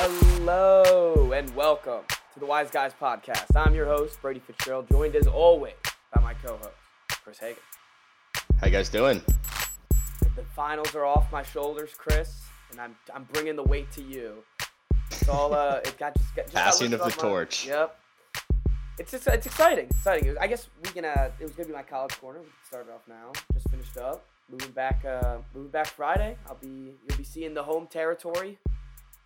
Hello and welcome to the Wise Guys Podcast. I'm your host, Brady Fitzgerald, joined as always by my co-host, Chris Hagan. How you guys doing? The finals are off my shoulders, Chris, and I'm bringing the weight to you. It's all it got passing of the torch. Yep. It's exciting. I guess it was gonna be my college corner. We can start it off now. Just finished up. Moving back Friday. You'll be seeing the home territory.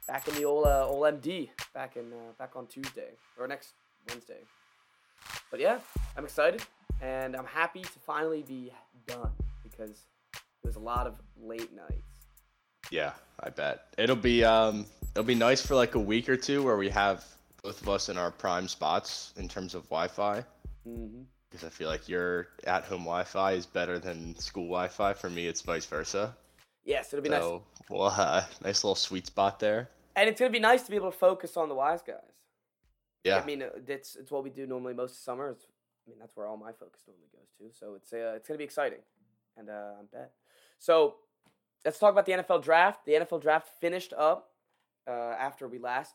Back in the old MD. Back on Tuesday or next Wednesday. But yeah, I'm excited and I'm happy to finally be done because it was a lot of late nights. Yeah, I bet it'll be nice for like a week or two where we have both of us in our prime spots in terms of Wi-Fi. Mm-hmm. Because I feel like your at-home Wi-Fi is better than school Wi-Fi. For me, it's vice versa. Yes, it'll be nice. So, well, nice little sweet spot there. And it's going to be nice to be able to focus on the Wise Guys. Yeah. I mean, it's what we do normally most of summers. I mean, that's where all my focus normally goes to. So it's going to be exciting. And I bet. So let's talk about the NFL Draft. The NFL Draft finished up after we last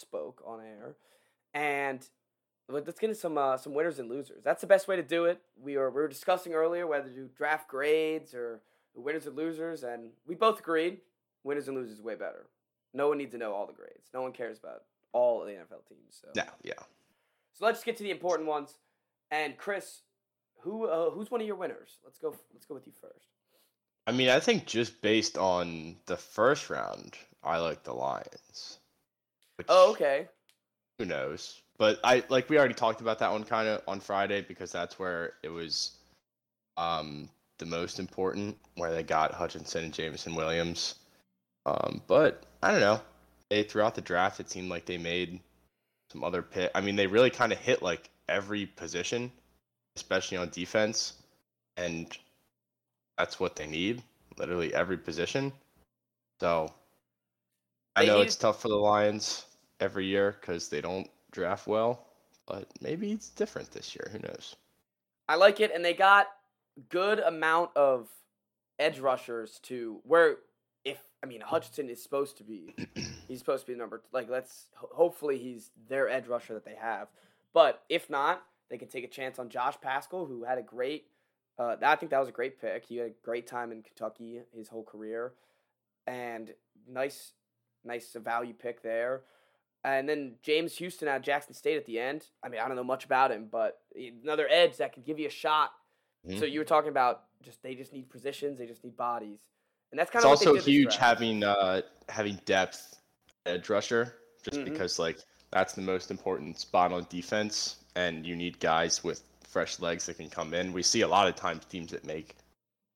spoke on air. And let's get into some winners and losers. That's the best way to do it. We were discussing earlier whether to do draft grades or winners and losers, and we both agreed winners and losers is way better. No one needs to know all the grades. No one cares about all of the NFL teams. So. Yeah. So let's get to the important ones. And Chris, who's one of your winners? Let's go with you first. I mean, I think just based on the first round, I like the Lions. Which, oh, okay. Who knows? But we already talked about that one kind of on Friday because that's where it was the most important, where they got Hutchinson and Jameson Williams. But I don't know. Throughout the draft, it seemed like they made some other pick. I mean, they really kind of hit like every position, especially on defense, and that's what they need, literally every position. So I know it's tough for the Lions every year because they don't draft well, but maybe it's different this year. Who knows? I like it, and they got good amount of edge rushers to where Hutchinson is supposed to be. He's supposed to be the number. Hopefully he's their edge rusher that they have. But if not, they can take a chance on Josh Paschal, who had a great. I think that was a great pick. He had a great time in Kentucky his whole career, and nice value pick there. And then James Houston out of Jackson State at the end. I mean, I don't know much about him, but another edge that can give you a shot. Mm-hmm. So you were talking about they just need positions, they just need bodies, and that's kind of what they did. It's also huge having depth edge rusher, just mm-hmm. because that's the most important spot on defense, and you need guys with fresh legs that can come in. We see a lot of times teams that make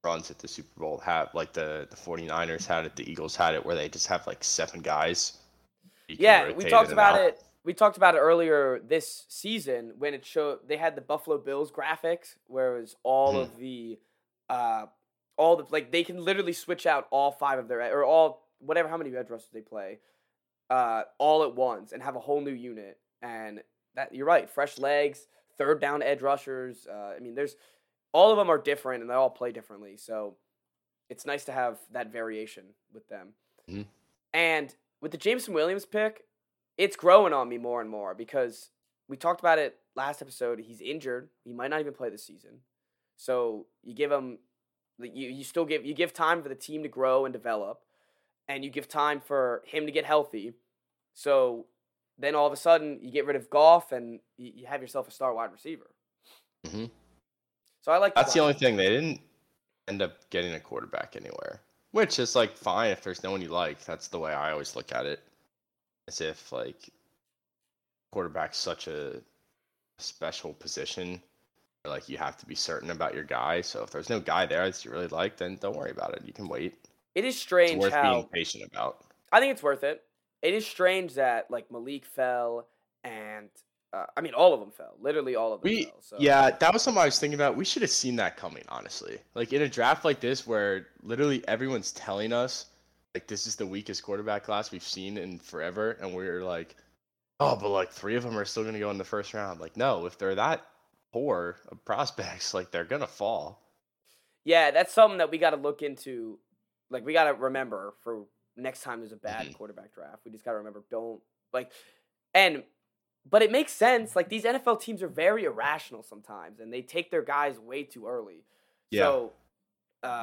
runs at the Super Bowl have the 49ers had it, the Eagles had it, where they just have seven guys. Yeah, we talked about it earlier this season when it showed they had the Buffalo Bills graphics, where it was all of the, they can literally switch out all five of their or all whatever how many edge rushers they play, all at once and have a whole new unit. And that you're right, fresh legs, third down edge rushers. There's all of them are different and they all play differently, so it's nice to have that variation with them. Mm. And with the Jameson Williams pick, it's growing on me more and more because we talked about it last episode. He's injured. He might not even play this season. So you give him, you give time for the team to grow and develop, and you give time for him to get healthy. So then all of a sudden you get rid of Goff and you have yourself a star wide receiver. Mm-hmm. So I like that's the only thing. They didn't end up getting a quarterback anywhere, which is fine if there's no one you like. That's the way I always look at it. As if quarterback's such a special position, where, you have to be certain about your guy. So if there's no guy there that you really like, then don't worry about it. You can wait. It is strange. It's worth being patient about. I think it's worth it. It is strange that Malik fell, and all of them fell. Literally all of them fell. So. Yeah, that was something I was thinking about. We should have seen that coming, honestly. In a draft like this, where literally everyone's telling us. This is the weakest quarterback class we've seen in forever, and we're but three of them are still going to go in the first round. No, if they're that poor of prospects, they're going to fall. Yeah, that's something that we got to look into. We got to remember for next time there's a bad quarterback draft. We just got to remember, don't like, and, but it makes sense. Like, these NFL teams are very irrational sometimes, and they take their guys way too early. Yeah. So,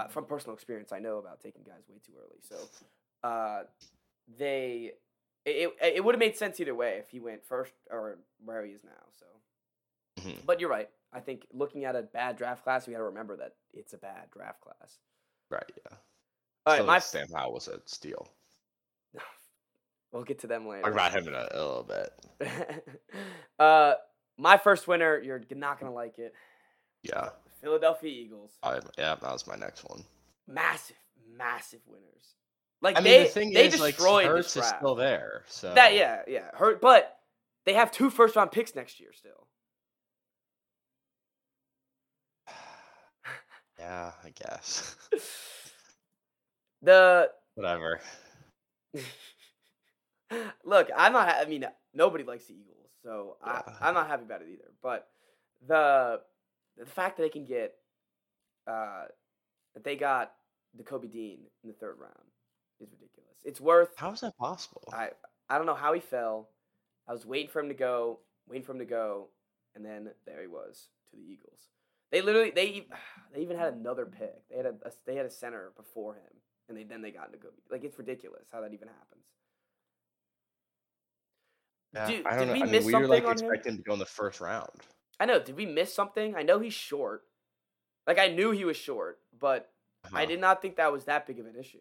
from personal experience, I know about taking guys way too early. So, it would have made sense either way if he went first or where he is now. So, but you're right. I think looking at a bad draft class, we got to remember that it's a bad draft class. Right. Yeah. All right. My Sam Howell was a steal. We'll get to them later. Talk about him in a little bit. My first winner, you're not gonna like it. Yeah. Philadelphia Eagles. That was my next one. Massive, massive winners. Like, I mean, the thing they is, destroyed like, Hurts is still there. So that Hurts, but they have 2 first round picks next year still. Yeah, I guess. Whatever. Look, I'm not. I mean, nobody likes the Eagles, so yeah. I'm not happy about it either. But the fact that they can get that they got Nakobe Dean in the 3rd round is ridiculous. It's worth. How is that possible? I don't know how he fell. I was waiting for him to go, and then there he was to the Eagles. They literally they even had another pick. They had a center before him, and they got Nakobe. Like, it's ridiculous how that even happens. Yeah, dude, I don't know. We were expecting him to go in the 1st round. I know. Did we miss something? I know he's short. Like, I knew he was short, but I did not think that was that big of an issue.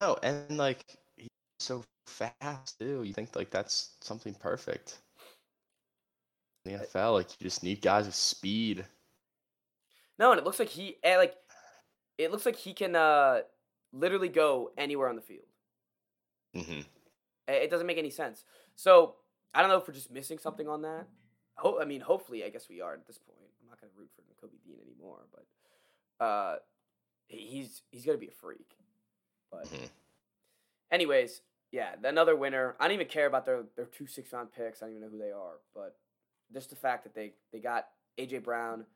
No, and like, he's so fast too. You think like that's something perfect in the NFL? Like, you just need guys with speed. No, and it looks like he can literally go anywhere on the field. Mm-hmm. It doesn't make any sense. So, I don't know if we're just missing something on that. Hopefully, I guess we are at this point. I'm not going to root for Nakobe Dean anymore, but he's going to be a freak. But anyways, yeah, another winner. I don't even care about their 2 6-round picks. I don't even know who they are, but just the fact that they got A.J. Brown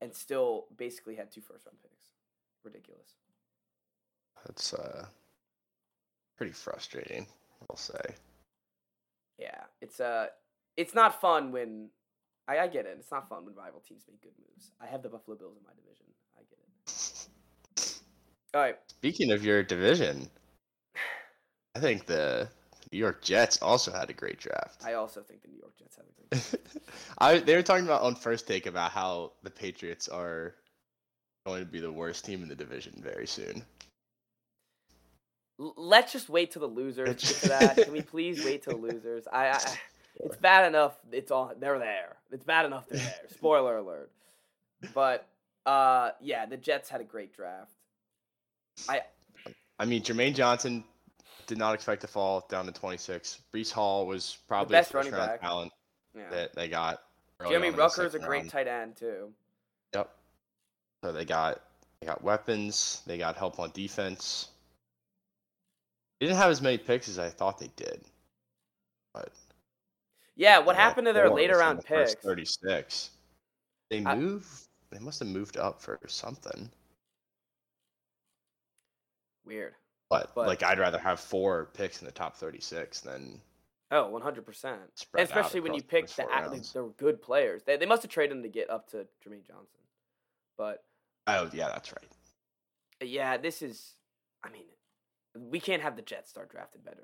and still basically had 2 first-round picks. Ridiculous. That's pretty frustrating, I'll say. Yeah, it's not fun when I get it. It's not fun when rival teams make good moves. I have the Buffalo Bills in my division. I get it. All right. Speaking of your division, I think the New York Jets also had a great draft. I also think the New York Jets had a great draft. They were talking about on First Take about how the Patriots are going to be the worst team in the division very soon. Let's just wait till the losers get to that. Can we please wait till the losers? It's bad enough. They're there. It's bad enough they're there. Spoiler alert. But yeah, the Jets had a great draft. I mean, Jermaine Johnson did not expect to fall down to 26. Breece Hall was probably the best running back talent that they got. Jimmy Rucker is a great tight end too. Yep. So they got weapons. They got help on defense. They didn't have as many picks as I thought they did. But yeah, what happened to their later round picks? 36. They must have moved up for something. Weird. But like, I'd rather have 4 picks in the top 36 than 100%. And especially when you pick the athletes, they're good players. They must have traded them to get up to Jermaine Johnson. But oh yeah, that's right. Yeah, this is. I mean, we can't have the Jets start drafting better.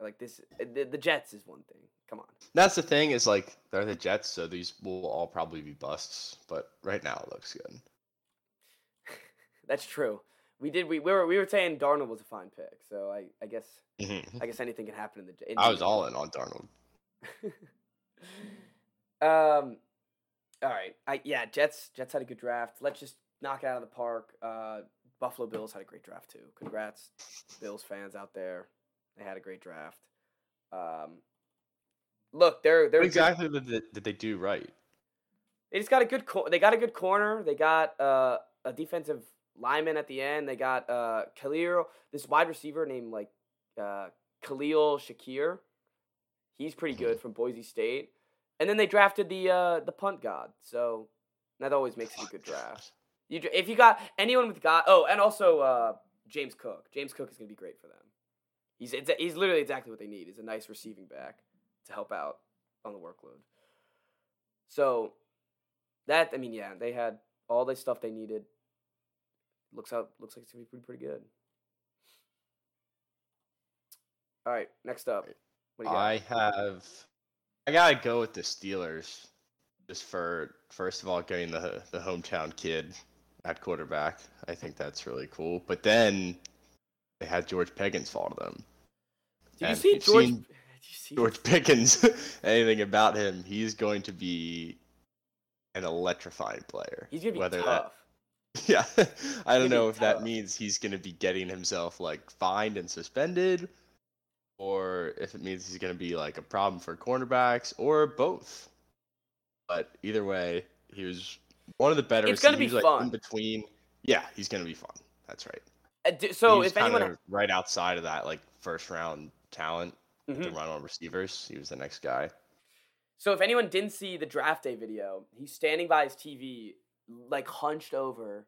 Like, this, the Jets is one thing. Come on. That's the thing is, like, they're the Jets, so these will all probably be busts. But right now, it looks good. That's true. We were saying Darnold was a fine pick, so I guess anything can happen in the Jets. I was all in on Darnold. All right. Jets had a good draft. Let's just knock it out of the park. Buffalo Bills had a great draft too. Congrats, Bills fans out there. They had a great draft. Look, they're exactly what did they do right? They just got a good corner. They got a defensive lineman at the end. They got Khalil, this wide receiver named Khalil Shakir. He's pretty good from Boise State. And then they drafted the punt god. So that always makes it a good draft. If you got anyone with God, oh, and also James Cook. James Cook is going to be great for them. He's literally exactly what they need. He's a nice receiving back to help out on the workload. So, they had all the stuff they needed. Looks like it's going to be pretty good. All right, next up. What do you got? I got to go with the Steelers. Just for, first of all, getting the hometown kid at quarterback. I think that's really cool. But then they had George Pickens fall to them. Did you see George Pickens? Anything about him? He's going to be an electrifying player. He's going to be tough. I don't know if that means he's going to be getting himself like fined and suspended, or if it means he's going to be like a problem for cornerbacks, or both. But either way, he was one of the better. It's going to be fun. In between. Yeah, he's going to be fun. That's right. So if anyone right outside of that, like first round talent, the run on receivers, he was the next guy. So if anyone didn't see the draft day video, he's standing by his TV, like hunched over,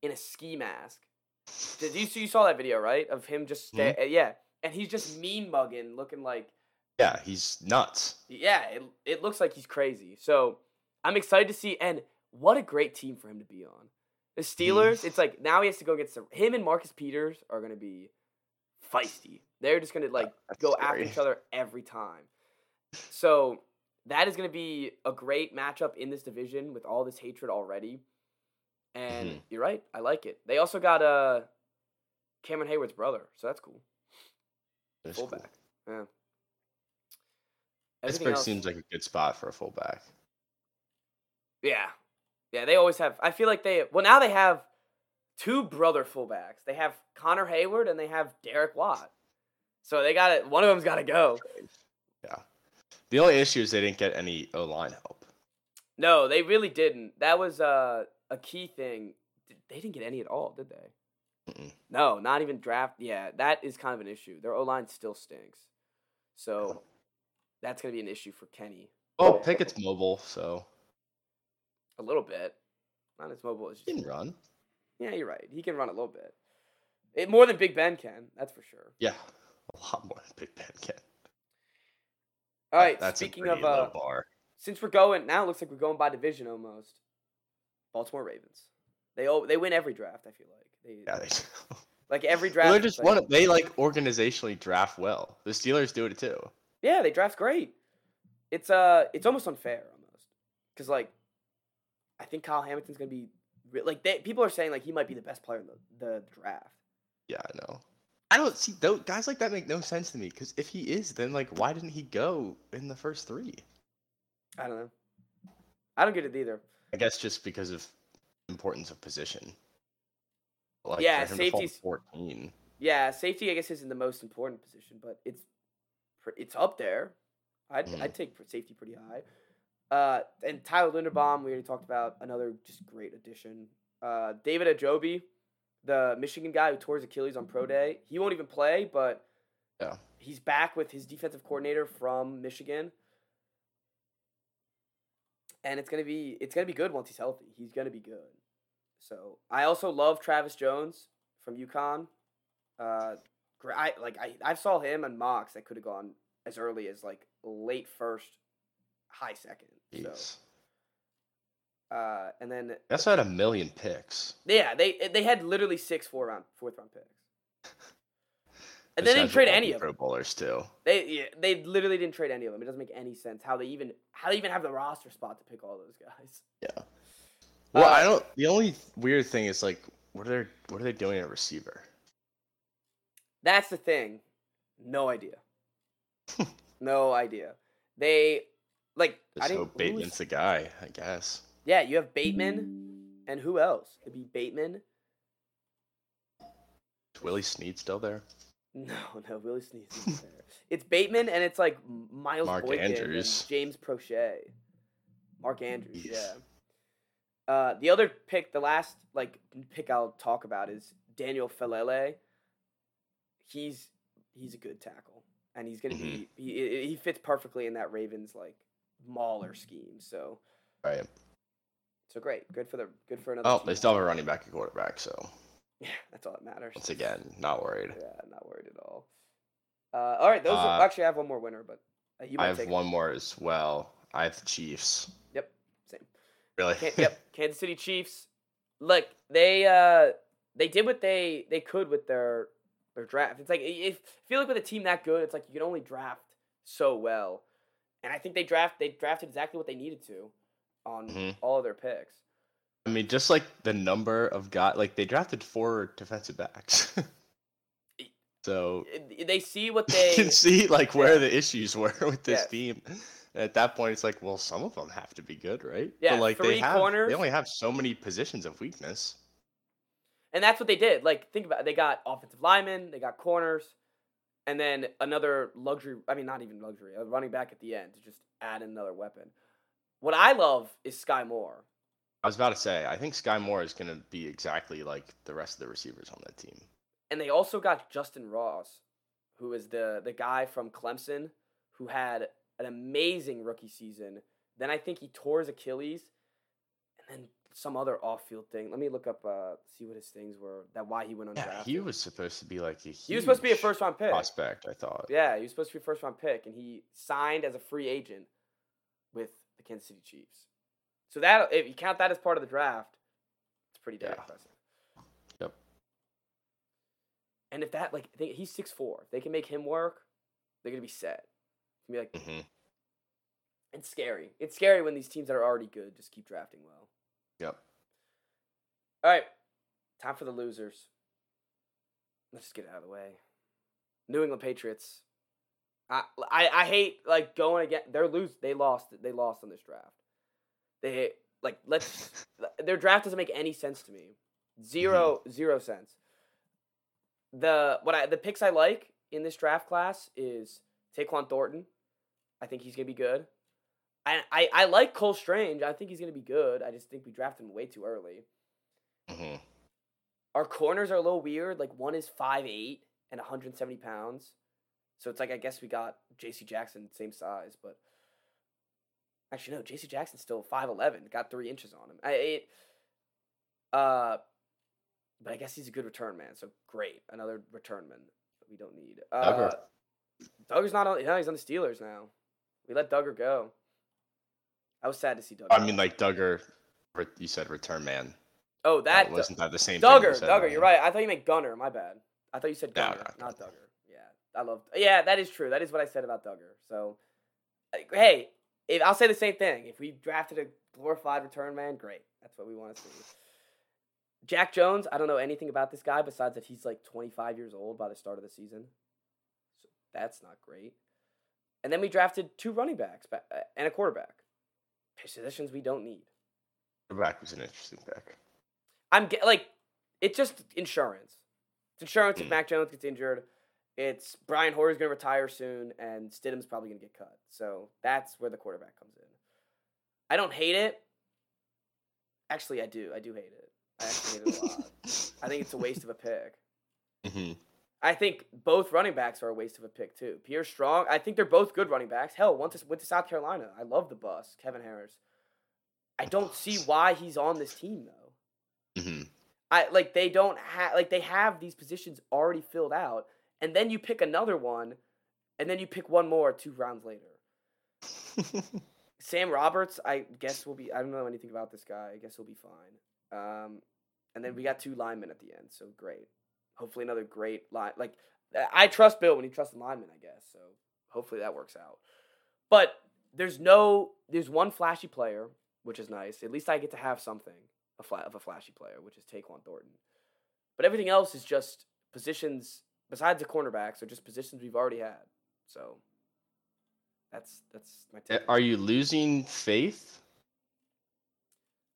in a ski mask. You saw that video, right? Of him just and he's just mean mugging, looking like. Yeah, he's nuts. Yeah, it looks like he's crazy. So I'm excited to see, and what a great team for him to be on. The Steelers, it's like now he has to go against him and Marcus Peters are going to be feisty. They're just going to like go after each other every time. So that is going to be a great matchup in this division with all this hatred already. And you're right, I like it. They also got Cameron Hayward's brother, so that's cool. That's fullback. Cool. Yeah. Pittsburgh seems like a good spot for a fullback. Yeah. Yeah, they always have. I feel like now they have two brother fullbacks. They have Connor Hayward and they have Derek Watt. So they got it. One of them's got to go. Yeah. The only issue is they didn't get any O-line help. No, they really didn't. That was a key thing. They didn't get any at all, did they? Mm-mm. No, not even draft. Yeah, that is kind of an issue. Their O-line still stinks. So... Oh. That's going to be an issue for Kenny. Oh, Pickett's mobile, so. A little bit. Not as mobile as he can run. Yeah, you're right. He can run a little bit. More than Big Ben can, that's for sure. Yeah, a lot more than Big Ben can. All right, that's speaking of. Bar. Since we're going, now it looks like we're going by division almost. Baltimore Ravens. They win every draft, I feel like. They do. Like every draft. Well, they like organizationally draft well. The Steelers do it too. Yeah, they draft great. It's almost unfair, because I think Kyle Hamilton's gonna be people are saying he might be the best player in the draft. Yeah, I know. I don't see those guys like that make no sense to me because if he is, then why didn't he go in the first three? I don't know. I don't get it either. I guess just because of importance of position. Safety 14. Yeah, safety I guess isn't the most important position, but it's up there. I'd take safety pretty high. And Tyler Linderbaum, we already talked about, another just great addition. David Njoku, the Michigan guy who tore his Achilles on pro day. He won't even play, but he's back with his defensive coordinator from Michigan. And it's gonna be good once he's healthy. He's gonna be good. So I also love Travis Jones from UConn. I saw him and Mox that could have gone as early as late first, high second. Jeez. So, and then that's not a million picks. Yeah, they had literally 6 fourth round picks. And they didn't trade any of them. Pro bowlers too. They literally didn't trade any of them. It doesn't make any sense how they even have the roster spot to pick all those guys. Yeah. Well, I don't. The only weird thing is what are they doing at receiver? That's the thing. No idea. No idea. They, Bateman's the guy, I guess. Yeah, you have Bateman, and who else? It'd be Bateman. Is Willie Snead still there? No, Willie Snead's not there. It's Bateman, and it's Miles Mark Boykin Andrews. And James Prochet. Mark Andrews, yeah. The other pick, the last, pick I'll talk about is Daniel Falele. He's a good tackle, and he's going to be he fits perfectly in that Ravens mauler scheme. So, right. So great. Good for another. Oh, they still have a running back and quarterback, so. Yeah, that's all that matters. Once again, not worried. Yeah, not worried at all. All right, those are, actually I have one more winner, but you might I have take one it. More as well. I have the Chiefs. Yep, same. Really? Yep, Kansas City Chiefs. Look, they did what they could with their draft. It's like if you look with a team that good, it's like you can only draft so well, and I think they drafted exactly what they needed to on all of their picks. I mean, just like the number of guys, like they drafted 4 defensive backs. So they see what they can see, like where the issues were with this team. And at that point, it's like, well, some of them have to be good, right? Yeah, but like they only have so many positions of weakness. And that's what they did. Like, think about it. They got offensive linemen, they got corners, and then another a running back at the end to just add another weapon. What I love is Sky Moore. I was about to say, I think Sky Moore is going to be exactly like the rest of the receivers on that team. And they also got Justin Ross, who is the guy from Clemson who had an amazing rookie season. Then I think he tore his Achilles and then some other off-field thing. Let me look up, see what his things were, why he went undrafted. Yeah, he was supposed to be like he was supposed to be a first-round pick. Prospect, I thought. Yeah, he was supposed to be a first-round pick, and he signed as a free agent with the Kansas City Chiefs. So that if you count that as part of the draft, it's pretty damn impressive. Yep. And if that, like, he's 6'4", if they can make him work, they're going to be set. Be like, It's scary. It's scary when these teams that are already good just keep drafting well. Yep. All right, time for the losers. Let's just get it out of the way. New England Patriots. I hate like going again. They lost on this dradraft. Their draft doesn't make any sense to me. Zero sense. The picks I like in this draft class is Tyquan Thornton. I think he's gonna be good. I like Cole Strange. I think he's gonna be good. I just think we drafted him way too early. Mm-hmm. Our corners are a little weird. Like one is 5'8" and 170 pounds, so it's like I guess we got J.C. Jackson same size, but actually no, J.C. Jackson's still 5'11", got 3 inches on him. But I guess he's a good return man, so great, another return man that we don't need. Duggar's not on. No, he's on the Steelers now. We let Duggar go. I was sad to see Duggar. I mean, like Duggar, you said return man. Oh, that wasn't that the same Duggar, thing. You said, Duggar, you're right. I thought you meant Gunner. My bad. I thought you said Gunner, not Duggar. Yeah, Yeah, that is true. That is what I said about Duggar. So, hey, I'll say the same thing. If we drafted a glorified return man, great. That's what we want to see. Jack Jones. I don't know anything about this guy besides that he's like 25 years old by the start of the season. That's not great. And then we drafted 2 running backs and a quarterback. Positions we don't need. Quarterback was an interesting pick. It's just insurance. It's insurance if Mac Jones gets injured. It's Brian Hoyer's going to retire soon, and Stidham's probably going to get cut. So that's where the quarterback comes in. I don't hate it. Actually, I do. I do hate it. I actually hate it a lot. I think it's a waste of a pick. Mm-hmm. I think both running backs are a waste of a pick, too. Pierre Strong, I think they're both good running backs. Hell, one went to South Carolina. I love the bus, Kevin Harris. I don't see why he's on this team, though. Mm-hmm. They have these positions already filled out, and then you pick another one, and then you pick one more 2 rounds later. Sam Roberts, I guess I don't know anything about this guy. I guess he'll be fine. And then we got 2 linemen at the end, so great. Hopefully another great line. Like, I trust Bill when he trusts the lineman, I guess. So hopefully that works out. But there's one flashy player, which is nice. At least I get to have something of a flashy player, which is Tyquan Thornton. But everything else is just positions, besides the cornerbacks, are just positions we've already had. So that's my take. Are you losing faith?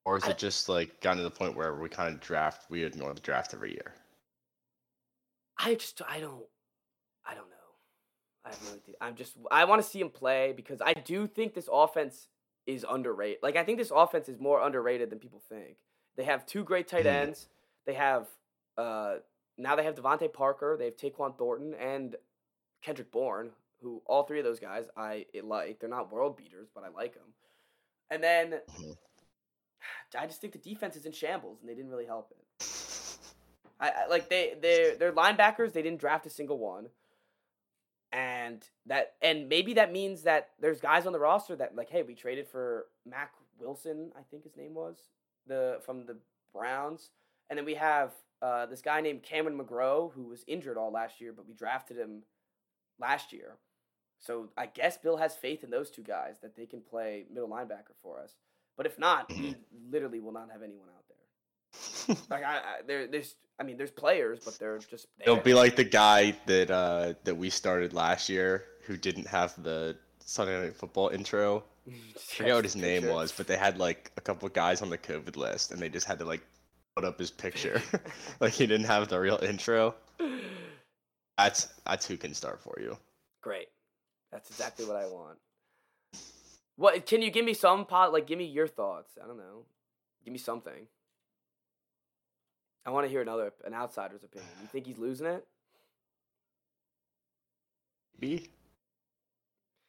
Or is it just like gotten to the point where we kind of draft, we ignore the draft every year? I don't know. I have no idea. I want to see him play because I do think this offense is underrated. Like, I think this offense is more underrated than people think. They have 2 great tight ends. They have, now they have Devontae Parker. They have Tyquan Thornton and Kendrick Bourne, who all 3 of those guys I like. They're not world beaters, but I like them. And then I just think the defense is in shambles, and they didn't really help it. Their linebackers, they didn't draft a single one. And maybe that means that there's guys on the roster that, like, hey, we traded for Mac Wilson, I think his name was, from the Browns. And then we have this guy named Cameron McGrow, who was injured all last year, but we drafted him last year. So I guess Bill has faith in those two guys that they can play middle linebacker for us. But if not, we literally will not have anyone out there. There's players, but they're just there. It'll be like the guy that we started last year who didn't have the Sunday Night Football intro. I forget what his name was, but they had like a couple guys on the COVID list, and they just had to like put up his picture, like he didn't have the real intro. That's who can start for you. Great, that's exactly what I want. What can you give me some pot? Like, give me your thoughts. I don't know. Give me something. I want to hear an outsider's opinion. You think he's losing it? Maybe.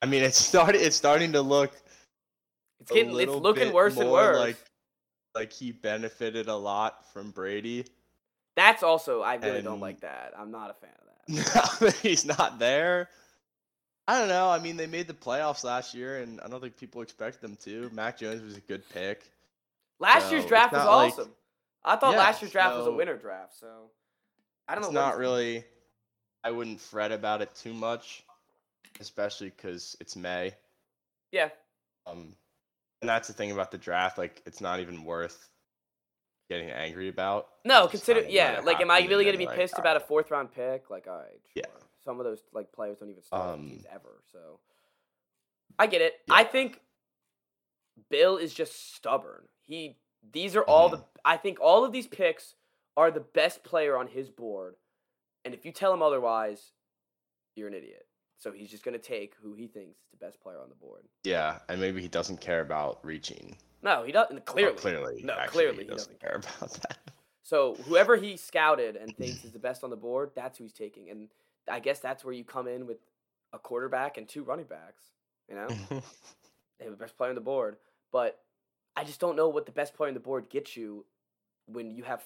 I mean, it's starting to look. It's looking worse and worse. Like he benefited a lot from Brady. That's also I really don't like that. I'm not a fan of that. He's not there. I don't know. I mean, they made the playoffs last year, and I don't think people expect them to. Mac Jones was a good pick. Last year's draft was awesome. I thought last year's draft was a winner draft, so I don't know. It's not really. I wouldn't fret about it too much, especially because it's May. Yeah. And that's the thing about the draft. Like, it's not even worth getting angry about. No, am I really gonna be pissed about a 4th round pick? Like, all right. Sure. Yeah. Some of those like players don't even start teams ever, so I get it. Yeah. I think Bill is just stubborn. I think all of these picks are the best player on his board, and if you tell him otherwise, you're an idiot. So he's just gonna take who he thinks is the best player on the board. Yeah, and maybe he doesn't care about reaching. No, he doesn't. Clearly, he doesn't care about that. So whoever he scouted and thinks is the best on the board, that's who he's taking. And I guess that's where you come in with a quarterback and 2 running backs, you know? They have the best player on the board. But I just don't know what the best player on the board gets you when you have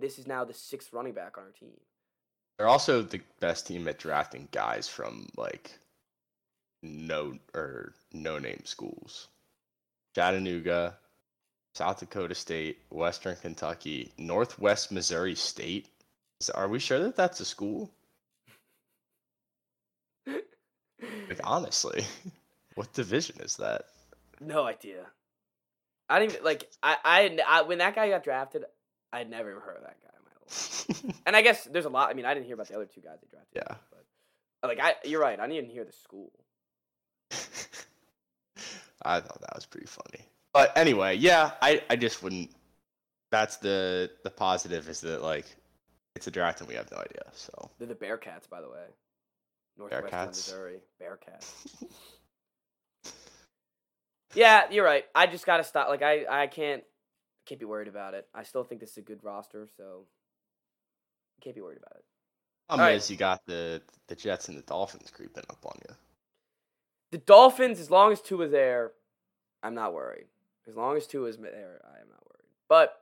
this is now the 6th running back on our team. They're also the best team at drafting guys from, like, no-name schools. Chattanooga, South Dakota State, Western Kentucky, Northwest Missouri State. Are we sure that that's a school? Like, honestly, what division is that? No idea. I didn't even, like, I when that guy got drafted, I'd never even heard of that guy in my life. And I guess there's a lot. I mean, I didn't hear about the other 2 guys they drafted. Yeah. But, like, you're right. I didn't even hear the school. I thought that was pretty funny. But anyway, yeah, I just wouldn't. That's the positive is that, like, it's a draft and we have no idea. So they're the Bearcats, by the way. Northwestern Missouri Bearcats. Yeah, you're right. I just gotta stop. Like I can't be worried about it. I still think this is a good roster, so can't be worried about it. Problem is, you got the Jets and the Dolphins creeping up on you. The Dolphins, as long as Tua is there, I'm not worried. As long as Tua is there, I am not worried. But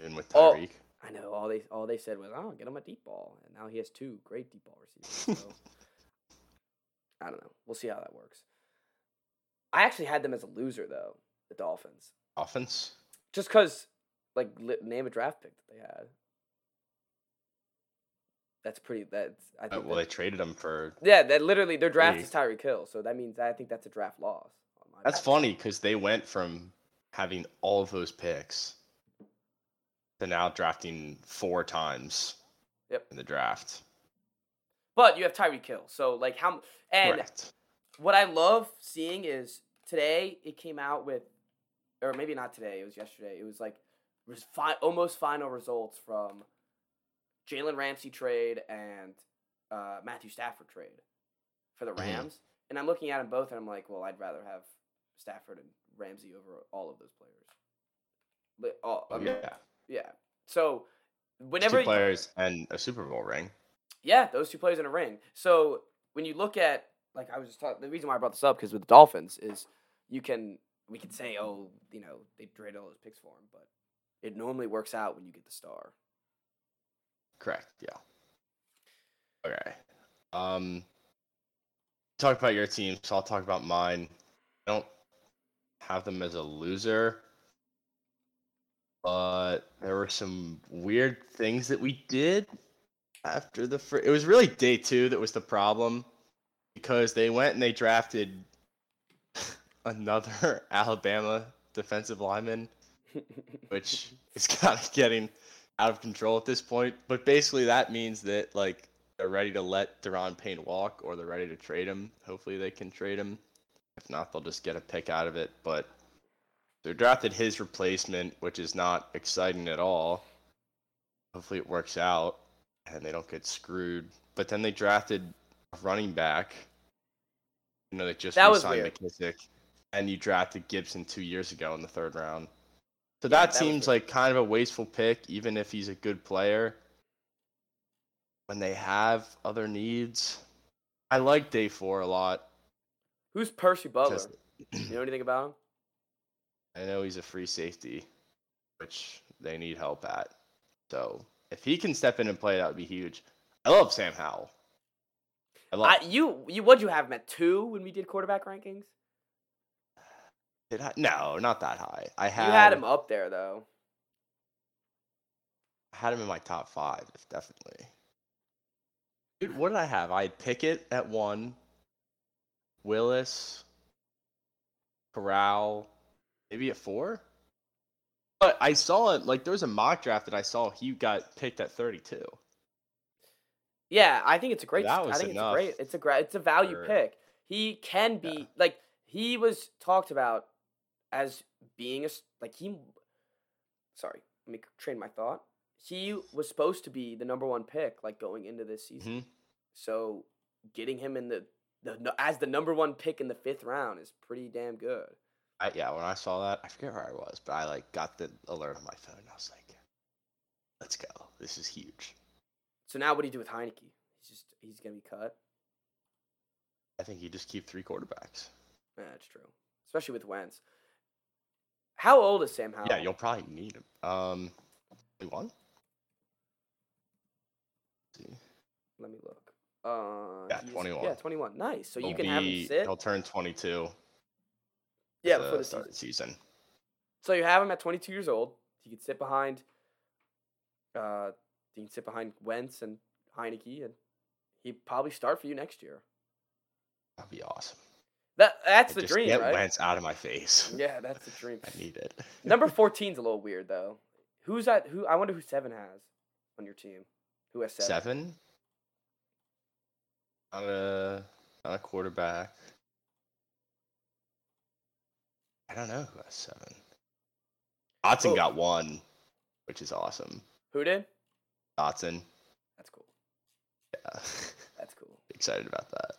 even with Tyreek. I know all they said was, "Oh, get him a deep ball," and now he has 2 great deep ball receivers. So I don't know. We'll see how that works. I actually had them as a loser though, the Dolphins. Offense. Just because, like, name a draft pick that they had. That's pretty. They traded him for. Yeah, that literally their draft is Tyreek Hill, so that means I think that's a draft loss. That's funny because they went from having all of those picks. They're now drafting 4 times in the draft. But you have Tyreek Hill. So, like, how – and correct. What I love seeing is today it came out with – or maybe not today. It was yesterday. It was, like, almost final results from Jalen Ramsey trade and Matthew Stafford trade for the Rams. Mm-hmm. And I'm looking at them both, and I'm like, well, I'd rather have Stafford and Ramsey over all of those players. Yeah. So, whenever 2 players and a Super Bowl ring. Yeah, those 2 players in a ring. So when you look at, like I was just talking, the reason why I brought this up because with the Dolphins is you can we could say, oh, you know, they traded all those picks for him, but it normally works out when you get the star. Correct. Yeah. Okay. Talk about your team, so I'll talk about mine. I don't have them as a loser, but there were some weird things that we did after the first. It was really day two that was the problem, because they went and they drafted another Alabama defensive lineman, which is kind of getting out of control at this point. But basically that means that, like, they're ready to let Deron Payne walk, or they're ready to trade him. Hopefully they can trade him. If not, they'll just get a pick out of it. But they drafted his replacement, which is not exciting at all. Hopefully it works out and they don't get screwed. But then they drafted a running back. You know, they just re-signed McKissick. And you drafted Gibson 2 years ago in the third round. So that seems like kind of a wasteful pick, even if he's a good player, when they have other needs. I like day four a lot. Who's Percy Butler? You know anything about him? I know he's a free safety, which they need help at. So if he can step in and play, that would be huge. I love Sam Howell. What'd you have him at 2 when we did quarterback rankings? No, not that high. You had him up there, though. I had him in my top 5, definitely. Dude, what did I have? I had Pickett at 1, Willis, Corral, maybe at 4? But I saw it, like, there was a mock draft that I saw he got picked at 32. Yeah, I think it's a great... It's a value pick. He can be... Yeah. Like, he was talked about as being a... Sorry, let me train my thought. He was supposed to be the number 1 pick, like, going into this season. Mm-hmm. So getting him in as the number 1 pick in the 5th round is pretty damn good. When I saw that, I forget where I was, but I, like, got the alert on my phone, and I was like, let's go. This is huge. So now what do you do with Heineke? He's going to be cut? I think you just keep 3 quarterbacks. Yeah, that's true. Especially with Wentz. How old is Sam Howell? Yeah, you'll probably need him. 21? Let me look. 21. Yeah, 21. Nice. So you can have him sit? He'll turn 22. Yeah, before the start of the season. So you have him at 22 years old. He can sit behind... you can sit behind Wentz and Heineke, and he'd probably start for you next year. That'd be awesome. That's the dream, right? Get Wentz out of my face. Yeah, that's the dream. I need it. Number 14's a little weird, though. Who's that? I wonder who 7 has on your team. Who has 7? 7? Not a quarterback. I don't know who has 7. Dotson got 1, which is awesome. Who did? Dotson. That's cool. Yeah. That's cool. Excited about that.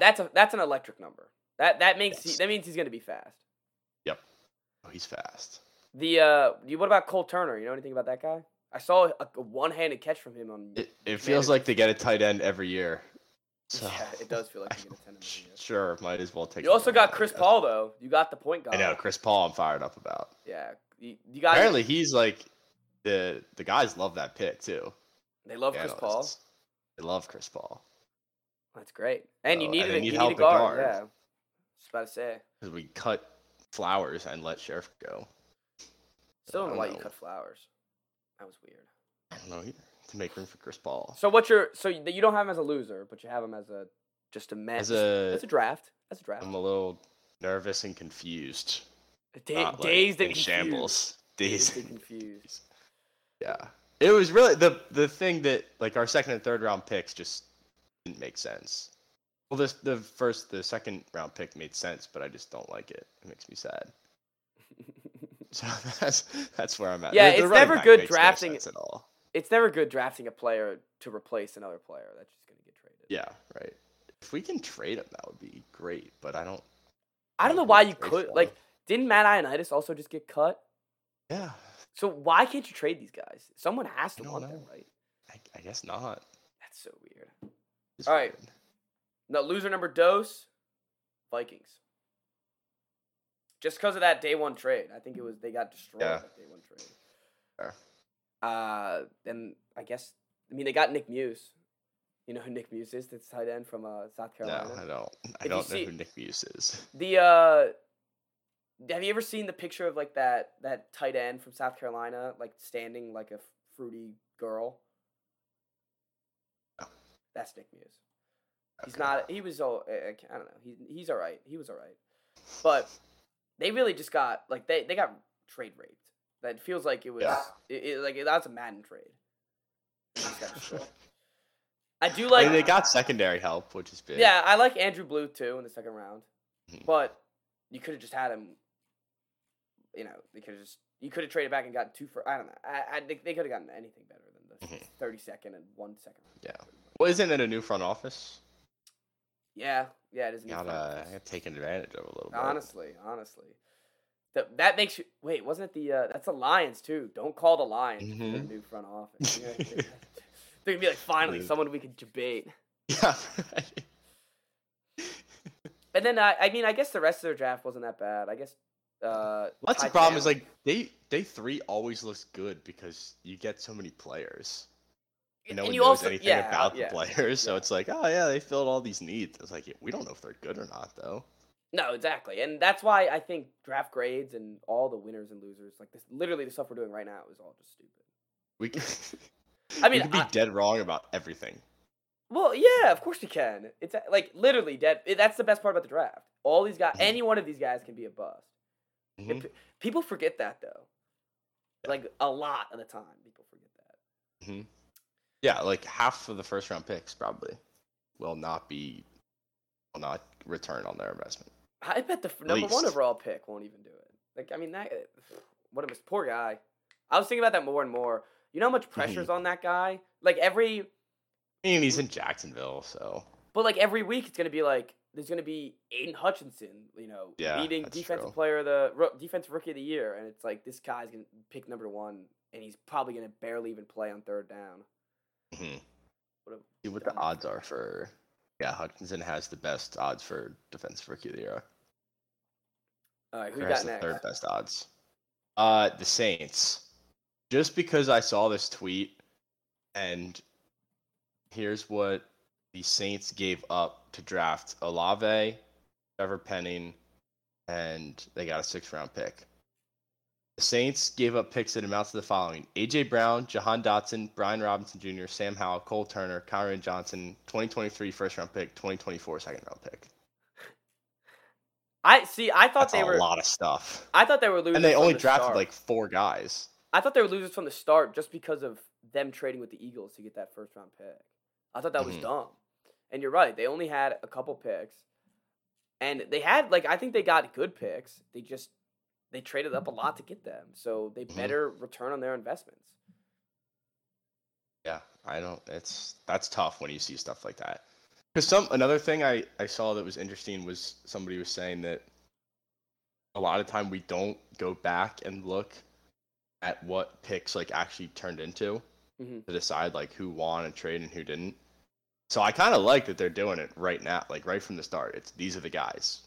That's an electric number. That means he's going to be fast. Yep. Oh, he's fast. What about Cole Turner? You know anything about that guy? I saw a one-handed catch from him on... It feels like they get a tight end every year. So. Yeah, it does feel like they get a tight end every year. Sure, might as well take... You also got Chris Paul, though. You got the point guard. I know, Chris Paul I'm fired up about. Yeah. Apparently, he's like... The guys love that pick too. They love Chris Paul. They love Chris Paul. That's great. And you need a guard. Yeah, I was about to say. Because we cut Flowers and let Sheriff go. Still don't know why you cut Flowers. That was weird. I don't know either. To make room for Chris Paul. So so you don't have him as a loser, but you have him as a mess. As a draft. As a draft. I'm a little nervous and confused. Dazed and confused. Shambles. Dazed and confused. Yeah, it was really the thing that, like, our second and third round picks just didn't make sense. Well, the second round pick made sense, but I just don't like it. It makes me sad. So that's where I'm at. Yeah, it's never good drafting at all. It's never good drafting a player to replace another player. That's just gonna get traded. Yeah, right. If we can trade him, that would be great. But I don't know why you could. Like, didn't Matt Ioannidis also just get cut? Yeah. So why can't you trade these guys? Someone has to want them, right? I guess not. That's so weird. All right. Now, loser number dos, Vikings. just because of that day one trade. I think it was they got destroyed that day one trade. Yeah. And I guess they got Nick Muse. You know who Nick Muse is? That's tight end from South Carolina. No, I don't. I don't know who Nick Muse is. Have you ever seen the picture of like that tight end from South Carolina like standing like a fruity girl? No. That's Nick Muse. Okay. He's not. He was all. I don't know. He's all right. He was all right. But they really just got like they got trade raped. That feels like it was that's a Madden trade. I do like. I mean, they got secondary help, which is big. Yeah, I like Andrew Blue too in the second round, but you could have just had him. You know, you could have traded back and gotten two for. I don't know. I think they could have gotten anything better than the 32nd and 1 second. Yeah. Well, isn't it a new front office? Yeah, it is. Got taken advantage of a little bit. Honestly, that makes you wait. Wasn't it that's the Lions too? Don't call the Lions the new front office. They're gonna be like, finally, someone we can debate. Yeah. And then I guess the rest of their draft wasn't that bad. I guess. That's the problem is like day three always looks good because you get so many players. And no one knows anything about the players, so it's like, oh, yeah, they filled all these needs. It's like, we don't know if they're good or not, though. No, exactly. And that's why I think draft grades and all the winners and losers, like this, literally the stuff we're doing right now is all just stupid. We could be dead wrong about everything. Well, yeah, of course we can. It's like literally dead. That's the best part about the draft. All these guys, any one of these guys can be a bust. Mm-hmm. People forget that, though. Yeah. Like a lot of the time, people forget that. Mm-hmm. Yeah, like half of the first round picks probably will not return on their investment. I bet the number one overall pick won't even do it. Like what a poor guy. I was thinking about that more and more. You know how much pressure's on that guy? Like he's in Jacksonville, so. But like every week it's gonna be like there's gonna be Aiden Hutchinson, leading defensive rookie of the year, and it's like this guy's gonna pick number one, and he's probably gonna barely even play on third down. See what the odds are for. Yeah, Hutchinson has the best odds for defensive rookie of the year. All right, who got next? Third best odds. The Saints. Just because I saw this tweet, and here's what the Saints gave up to draft Olave, Trevor Penning, and they got a 6th round pick. The Saints gave up picks that amounts to the following: A.J. Brown, Jahan Dotson, Brian Robinson Jr., Sam Howell, Cole Turner, Kyron Johnson, 2023 1st round pick, 2024 2nd round pick. I thought they were a lot of stuff. I thought they were losers. And they only drafted like four guys. I thought they were losers from the start just because of them trading with the Eagles to get that 1st round pick. I thought that was dumb. And you're right, they only had a couple picks. And they had I think they got good picks. They traded up a lot to get them, so they better return on their investments. Yeah, I don't. That's tough when you see stuff like that. Because another thing I saw that was interesting was somebody was saying that a lot of time we don't go back and look at what picks actually turned into to decide who won a trade and who didn't. So I kind of like that they're doing it right now, right from the start. These are the guys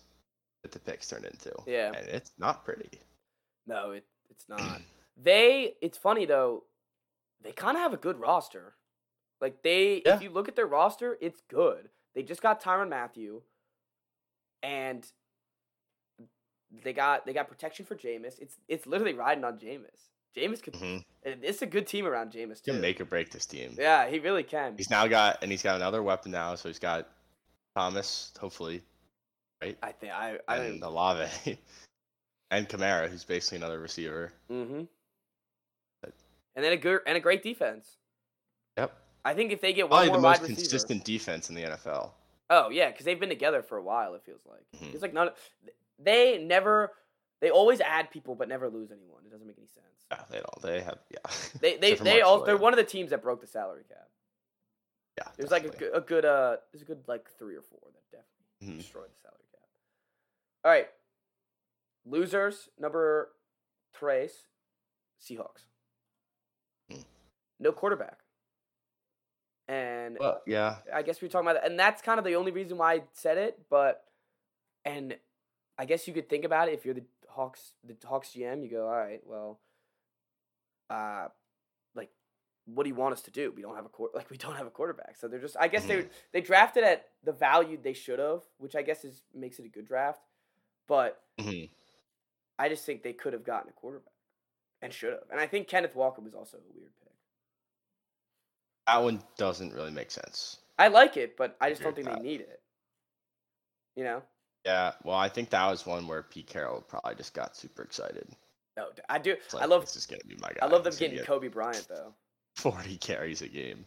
that the picks turned into. Yeah. And it's not pretty. No, it's not. It's funny though, they kind of have a good roster. If you look at their roster, it's good. They just got Tyrann Mathieu, and they got protection for Jameis. It's literally riding on Jameis. Jameis could it's a good team around Jameis too. He can make or break this team. Yeah, he really can. He's got another weapon now, so he's got Thomas, hopefully. Right? I think Olave and Kamara, who's basically another receiver. Mm-hmm. But, and then a great defense. Yep. I think if they get one more wide receiver, probably the most consistent defense in the NFL. Oh yeah, because they've been together for a while. It feels like it's like not. They always add people, but never lose anyone. It doesn't make any sense. Yeah, they don't. They have They're one of the teams that broke the salary cap. Yeah. There's a good 3 or 4 that definitely destroyed the salary cap. All right, losers, number 3, Seahawks. No quarterback. And I guess we were talking about that. And that's kind of the only reason why I said it, but I guess you could think about it if you're the the Hawks GM, you go, all right, well, what do you want us to do? We don't have a quarterback. So they're just, I guess they drafted at the value they should have, which I guess makes it a good draft. But I just think they could have gotten a quarterback and should have. And I think Kenneth Walker was also a weird pick. That one doesn't really make sense. I like it, but I just don't think they need it. You know? Yeah. Well, I think that was one where Pete Carroll probably just got super excited. No, I do. Like, I love this is gonna be my guy. I love them getting Kobe Bryant though. 40 carries a game.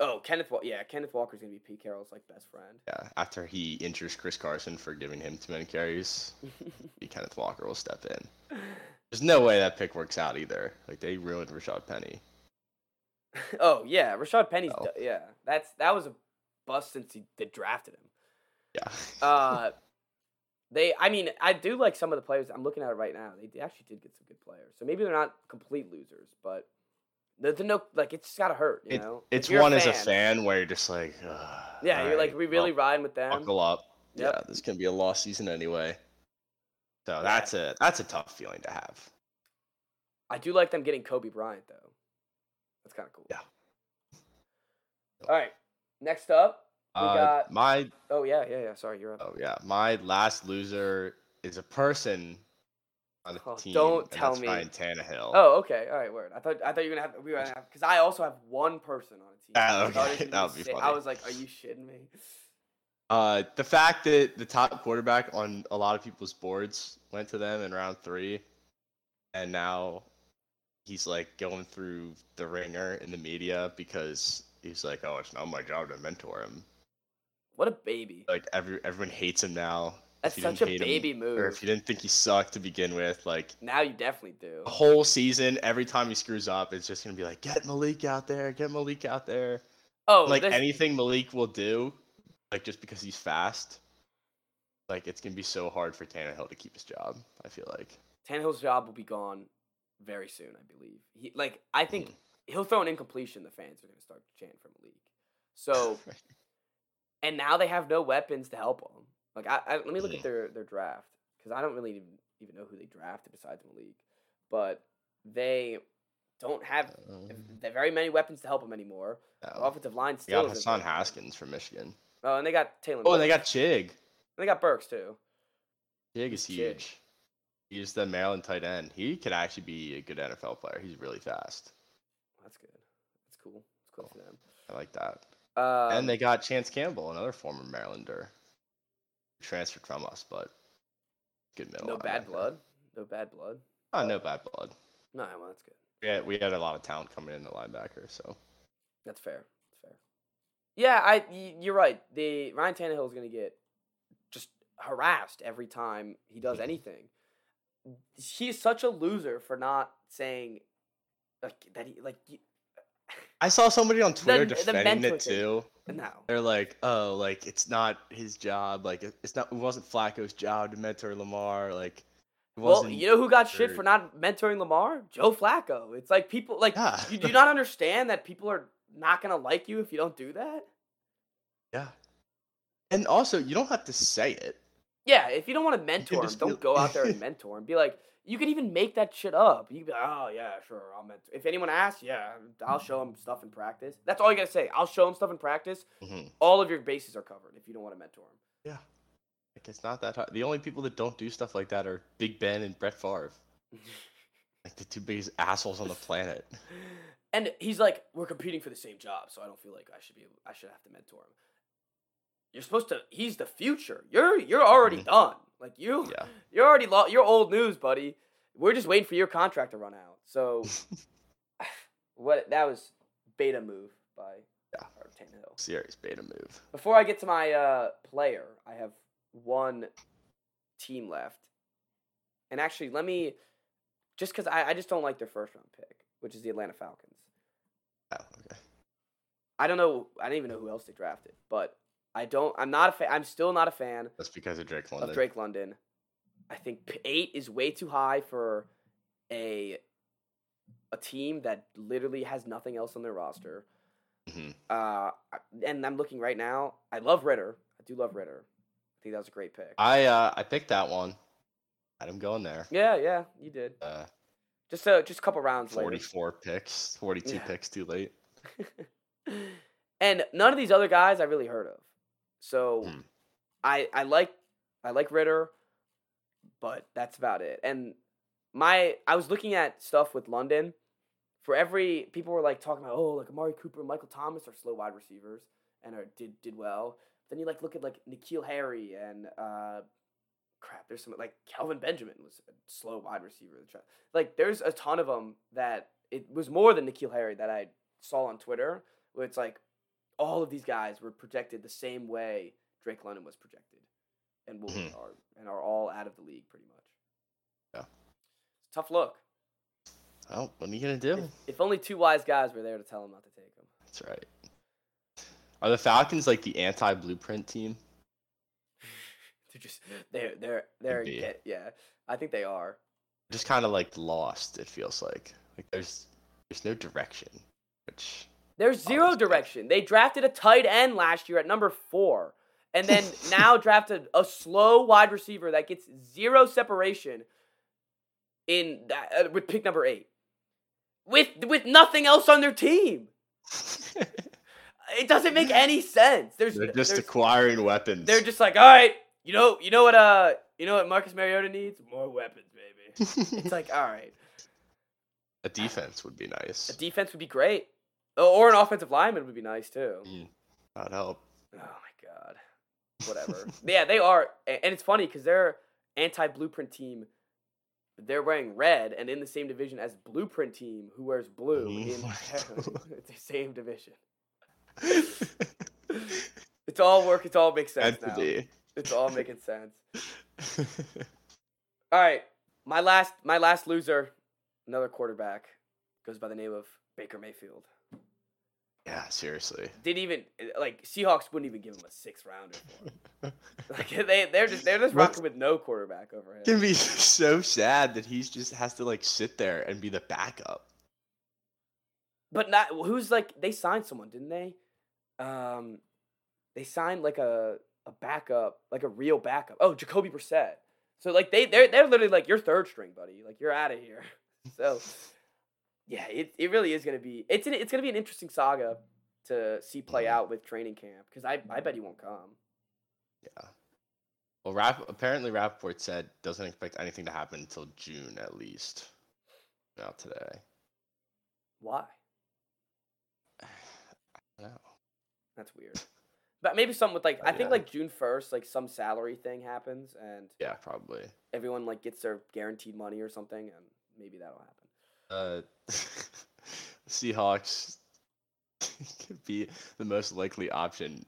Oh, Kenneth Walker's going to be Pete Carroll's, best friend. Yeah, after he injures Chris Carson for giving him too many carries, Kenneth Walker will step in. There's no way that pick works out either. They ruined Rashad Penny. Oh, yeah, Rashad Penny's... Oh. Yeah, that was a bust since they drafted him. Yeah. I do like some of the players. I'm looking at it right now. They actually did get some good players. So maybe they're not complete losers, but... it's gotta hurt, you know. It's one as a fan where you're just like, yeah, you're right, we really riding with them. Buckle up, yep. Yeah. This can be a lost season anyway. So that's a tough feeling to have. I do like them getting Kobe Bryant though. That's kind of cool. Yeah. All right. Next up, we got my. Oh yeah. Sorry, you're up. Oh yeah, my last loser is a person. On the team, don't tell me. Ryan Tannehill. Oh, okay. All right, word. I thought you were gonna have because I also have one person on a team. Okay. That would be funny. I was like, are you shitting me? The fact that the top quarterback on a lot of people's boards went to them in round 3, and now he's going through the ringer in the media because he's like, oh, it's not my job to mentor him. What a baby! Everyone hates him now. That's such a baby move. Or if you didn't think he sucked to begin with, now you definitely do. The whole season, every time he screws up, it's just gonna be get Malik out there. Oh, anything Malik will do, just because he's fast, it's gonna be so hard for Tannehill to keep his job. I feel like Tannehill's job will be gone very soon. I believe he'll throw an incompletion. The fans are gonna start chanting for Malik. So, and now they have no weapons to help him. Let me look at their draft, because I don't really even know who they drafted besides Malik. But they don't have very many weapons to help them anymore. No. The offensive line still got Hassan Haskins from Michigan. Oh, and they got Taylor. Oh, and they got Chig. And they got Burks, too. Chig is huge. He's the Maryland tight end. He could actually be a good NFL player. He's really fast. That's good. That's cool. It's cool for them. I like that. And they got Chance Campbell, another former Marylander. Transferred from us, but good middle. No bad blood. Oh, no bad blood. No, well, that's good. Yeah, we had a lot of talent coming in the linebacker, so that's fair. Yeah, you're right. The Ryan Tannehill is going to get just harassed every time he does anything. He's such a loser for not saying that. I saw somebody on Twitter defending it too. No. They're like, oh, it's not his job. It wasn't Flacco's job to mentor Lamar. You know who got shit for not mentoring Lamar? Joe Flacco. It's people, yeah. You do not understand that people are not going to like you if you don't do that? Yeah. And also, you don't have to say it. Yeah, if you don't want to mentor him, don't go out there and mentor him. Be like, you can even make that shit up. You can be like, oh, yeah, sure, I'll mentor. If anyone asks, yeah, I'll show them stuff in practice. That's all you got to say. I'll show them stuff in practice. Mm-hmm. All of your bases are covered if you don't want to mentor them. Yeah. It's not that hard. The only people that don't do stuff like that are Big Ben and Brett Favre. The two biggest assholes on the planet. And he's like, we're competing for the same job, so I don't feel like I should have to mentor him. You're supposed to. He's the future. You're already done. You're already you're old news, buddy. We're just waiting for your contract to run out. So, that was beta move by Tannehill. Serious beta move. Before I get to my player, I have one team left, and actually, let me just because I just don't like their first round pick, which is the Atlanta Falcons. Oh, okay. I don't know. I didn't even know who else they drafted, but. I'm still not a fan. That's because of Drake London. I think 8 is way too high for a team that literally has nothing else on their roster. Mm-hmm. And I'm looking right now. I love Ritter. I do love Ritter. I think that was a great pick. I picked that one. Had him going there. Yeah, you did. Just a couple rounds 44 later. 42 picks too late. And none of these other guys I really heard of. So I like Ritter, but that's about it. And I was looking at stuff with London. People were like talking about, Amari Cooper and Michael Thomas are slow wide receivers and did well. Then you look at N'Keal Harry and there's some Kelvin Benjamin was a slow wide receiver. There's a ton of them that it was more than N'Keal Harry that I saw on Twitter. Where it's all of these guys were projected the same way Drake London was projected, and are all out of the league pretty much. Yeah, it's a tough look. Well, what are you gonna do? If only two wise guys were there to tell him not to take him. That's right. Are the Falcons the anti-blueprint team? Yeah, I think they are. Just kind of lost. It feels like there's no direction, which there's zero direction. They drafted a tight end last year at number 4, and then now drafted a slow wide receiver that gets zero separation in with pick number 8, with nothing else on their team. It doesn't make any sense. They're just acquiring weapons. They're just all right. You know what Marcus Mariota needs? More weapons, baby. It's all right. A defense would be nice. A defense would be great. Or an offensive lineman would be nice, too. That'd help. Oh, my God. Whatever. Yeah, they are. And it's funny because their anti-blueprint team, they're wearing red and in the same division as blueprint team who wears blue. It's the same division. It's all work. It all makes sense now. It's all making sense. All right, my last loser, another quarterback, goes by the name of Baker Mayfield. Yeah, seriously. Didn't even Seahawks wouldn't even give him a 6th rounder for him. They're just rocking with no quarterback over him. It can be so sad that he just has to sit there and be the backup. But not who's they signed someone, didn't they? They signed a backup, a real backup. Oh, Jacoby Brissett. So they're literally your third string buddy. You're out of here. So yeah, it really is gonna be it's gonna be an interesting saga to see play out with training camp because I bet he won't come. Yeah. Well, apparently Rappaport said doesn't expect anything to happen until June at least. Not today. Why? I don't know. That's weird. But maybe something with I think June 1st, some salary thing happens and yeah, probably everyone gets their guaranteed money or something, and maybe that'll happen. Seahawks could be the most likely option,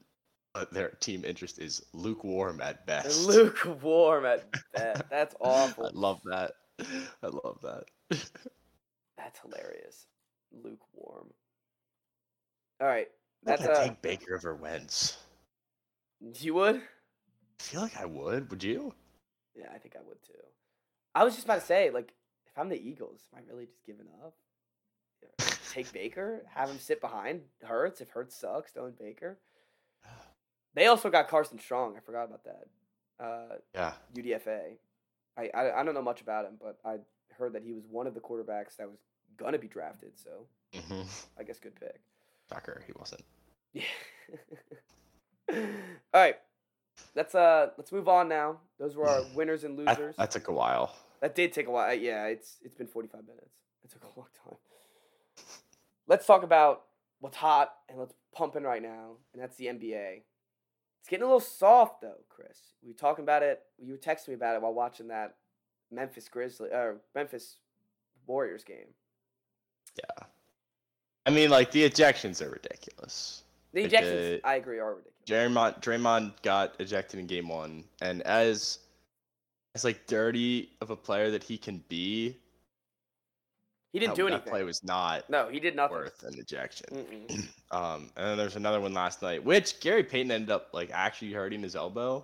but their team interest is lukewarm at best. That's awful. I love that. That's hilarious. Lukewarm. All right, that's I take Baker over Wentz. You would? I feel I would. Would you? Yeah, I think I would too. I was just about to say, if I'm the Eagles, am I really just giving up? Take Baker, have him sit behind Hurts. If Hurts sucks, don't Baker. They also got Carson Strong. I forgot about that. Yeah. UDFA. I don't know much about him, but I heard that he was one of the quarterbacks that was going to be drafted, so I guess good pick. Shocker, he wasn't. Yeah. All right, let's move on now. Those were our winners and losers. That took a while. That did take a while. Yeah, it's been 45 minutes. It took a long time. Let's talk about what's hot and let's pump in right now, and that's the NBA. It's getting a little soft though, Chris. We were talking about it. You were texting me about it while watching that Memphis Warriors game. Yeah. I mean, the ejections are ridiculous. The ejections, I agree, are ridiculous. Draymond got ejected in game 1, and as dirty of a player that he can be, he didn't do anything. That play was not. No, he did nothing worth an ejection. And then there's another one last night, which Gary Payton ended up actually hurting his elbow.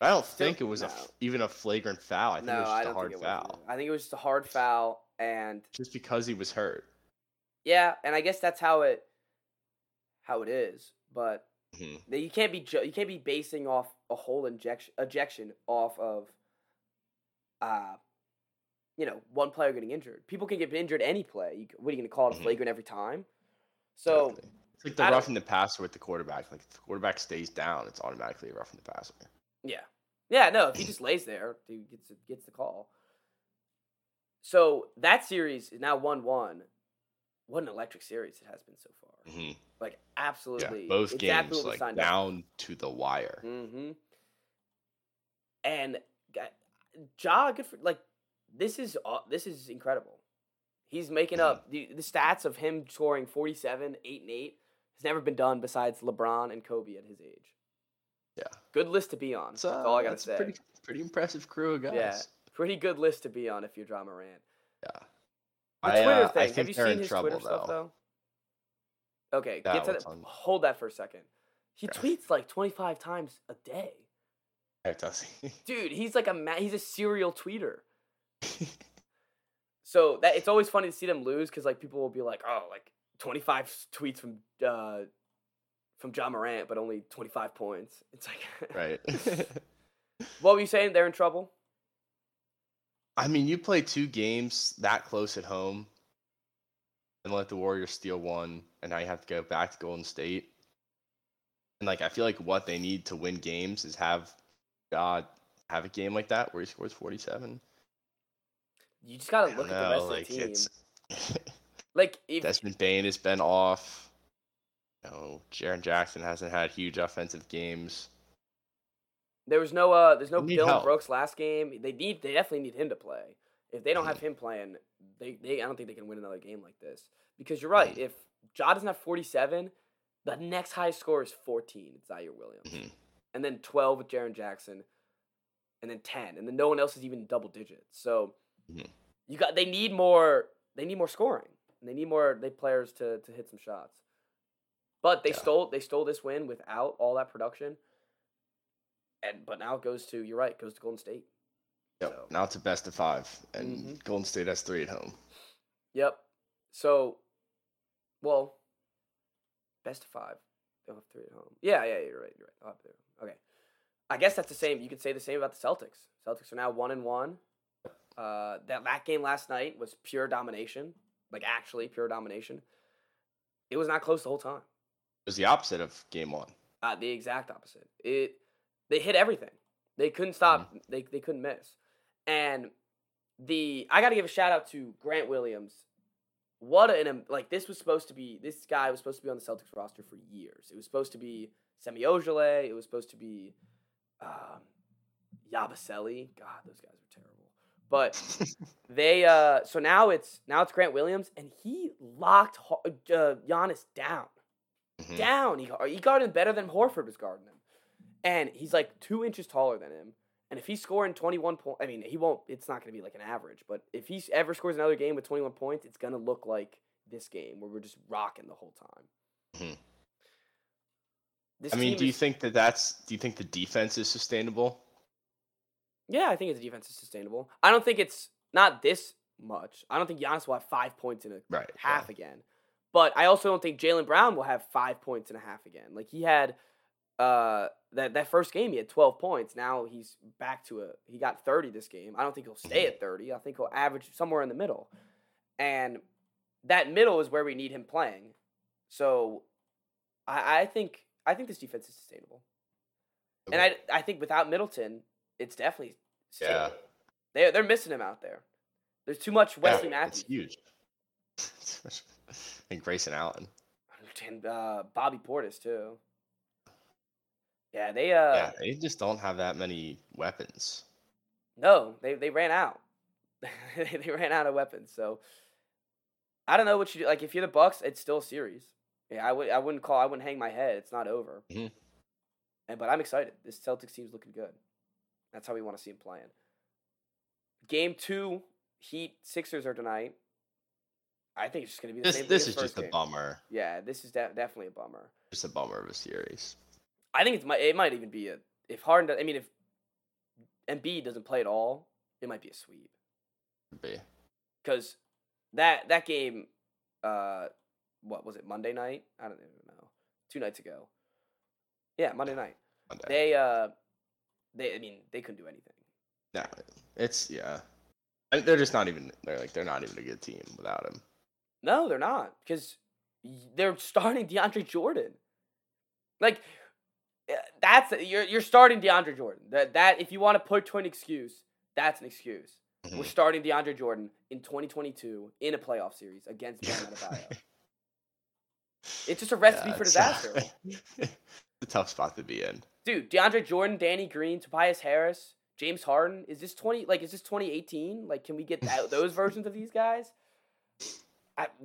I don't think it was even a flagrant foul. I think it was just a hard foul. I think it was just a hard foul, and just because he was hurt. Yeah, and I guess that's how it is, but you can't be basing off a whole ejection off of one player getting injured. People can get injured any play. What are you going to call it, flagrant every time? So exactly. It's like the roughing the passer with the quarterback. Like if the quarterback stays down, it's automatically a roughing the passer. Yeah. Yeah, no, if he just lays there, he gets the call. So that series is now 1-1. What an electric series it has been so far. Mm-hmm. Like, absolutely. Yeah, both games, like, down to the wire. Mm-hmm. And Ja, good for, like, this is incredible. He's making up the stats of him scoring 47, 8, and 8 has never been done besides LeBron and Kobe at his age. Yeah. Good list to be on. That's all I got to say. That's a pretty impressive crew of guys. Yeah. Pretty good list to be on if you're Ja Morant. Yeah. The Twitter thing. I think they're in trouble, Twitter stuff, though? Okay. Hold that for a second. He tweets like 25 times a day. Does he? Dude, he's like he's a serial tweeter. So that it's always funny to see them lose because like people will be like, oh, like 25 tweets from Ja Morant, but only 25 points. It's like right. What were you saying? They're in trouble. I mean, you play two games that close at home, and let the Warriors steal one, and now you have to go back to Golden State. And like, I feel like what they need to win games is have a game like that where he scores 47. You just gotta look at the rest of the team. Like if Desmond Bane has been off. Jaren Jackson hasn't had huge offensive games. There was no Dylan Brooks last game. They definitely need him to play. If they don't have him playing, they I don't think they can win another game like this. Because you're right, if Ja doesn't have 47, the next highest score is 14, it's Zaire Williams. Mm-hmm. And then 12 with Jaren Jackson, and then 10. And then no one else is even double digits. So they need more scoring. And they need more players to hit some shots. But they stole this win without all that production. But now it goes to, you're right, it goes to Golden State. Yep. So. Now it's a best of 5, and Golden State has 3 at home. Yep. So, best of 5. They'll have 3 at home. Yeah, you're right. I'll have 3. Okay. I guess that's the same. You could say the same about the Celtics. Celtics are now 1-1. That game last night was pure domination. Like, actually, pure domination. It was not close the whole time. It was the opposite of game 1. The exact opposite. They hit everything. They couldn't stop. They couldn't miss. And I got to give a shout out to Grant Williams. This guy was supposed to be on the Celtics roster for years. It was supposed to be Semi Ojeleye. It was supposed to be Yabusele. God, those guys are terrible. But so now it's Grant Williams, and he locked Giannis down. Mm-hmm. Down. He guarded him better than Horford was guarding him. And he's like 2 inches taller than him. And if he's scoring 21 points, I mean, he won't, it's not going to be like an average, but if he ever scores another game with 21 points, it's going to look like this game where we're just rocking the whole time. Mm-hmm. Do you think the defense is sustainable? Yeah, I think the defense is sustainable. I don't think it's not this much. I don't think Giannis will have 5 points in a half again. But I also don't think Jaylen Brown will have 5 points in a half again. Like he had... that first game he had 12 points. Now he's back to he got 30 this game. I don't think he'll stay at 30. I think he'll average somewhere in the middle. And that middle is where we need him playing. So I think this defense is sustainable. Okay. And I think without Middleton, it's definitely sustainable. Yeah. They're missing him out there. There's too much Wesley Matthews. It's huge. And Grayson Allen. And Bobby Portis too. Yeah, they just don't have that many weapons. No, they ran out. They ran out of weapons. So I don't know what you do. Like if you're the Bucks, it's still a series. Yeah, I wouldn't hang my head. It's not over. Mm-hmm. But I'm excited. This Celtics team's looking good. That's how we want to see him playing. Game 2, Heat Sixers are tonight. I think it's just going to be the same. This is just a bummer. Yeah, this is definitely a bummer. Just a bummer of a series. I think it might even be if Embiid doesn't play at all, it might be a sweep. Because that game, what was it, Monday night? I don't even know. 2 nights ago. Yeah, Monday night. Monday. They couldn't do anything. No. It's yeah. They're just not even. They're not even a good team without him. No, they're not, because they're starting DeAndre Jordan. Like, that's you're starting DeAndre Jordan. That if you want to put to an excuse, that's an excuse. Mm-hmm. We're starting DeAndre Jordan in 2022 in a playoff series against Bam Adebayo. It's just a recipe for disaster. It's a tough spot to be in. Dude, DeAndre Jordan, Danny Green, Tobias Harris, James Harden. Is this 2018? Like, can we get those versions of these guys?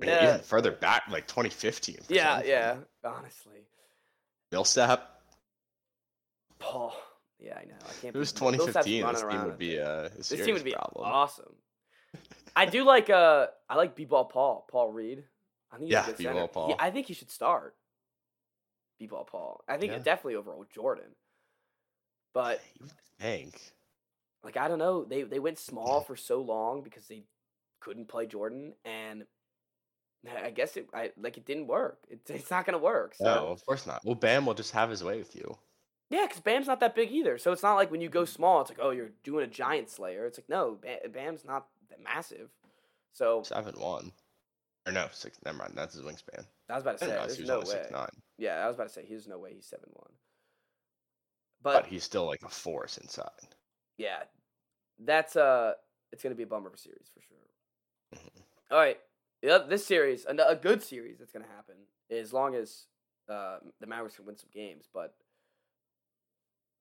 Even further back, like 2015. Yeah. Honestly. Millsap. Paul. Oh, yeah, I know. I can't. It was 2015. This team would be awesome. I do like. I like B-ball Paul Reed. I think he's a good center. B-ball Paul. Yeah, I think he should start. B-ball Paul. I think definitely overall Jordan. But you think? Like, I don't know. They went small for so long because they couldn't play Jordan, and I guess it didn't work. It's not going to work. So. No, of course not. Well, Bam will just have his way with you. Yeah, because Bam's not that big either. So it's not like when you go small, it's like, oh, you're doing a giant slayer. It's like, no, Bam's not that massive. So 7'1". Or no, 6. Never mind. That's his wingspan. I was about to say, there's no way. 6'9". Yeah, I was about to say, there's no way he's 7'1". But he's still like a force inside. Yeah, that's it's going to be a bummer of a series for sure. All right, this series, a good series that's going to happen, as long as the Mavericks can win some games, but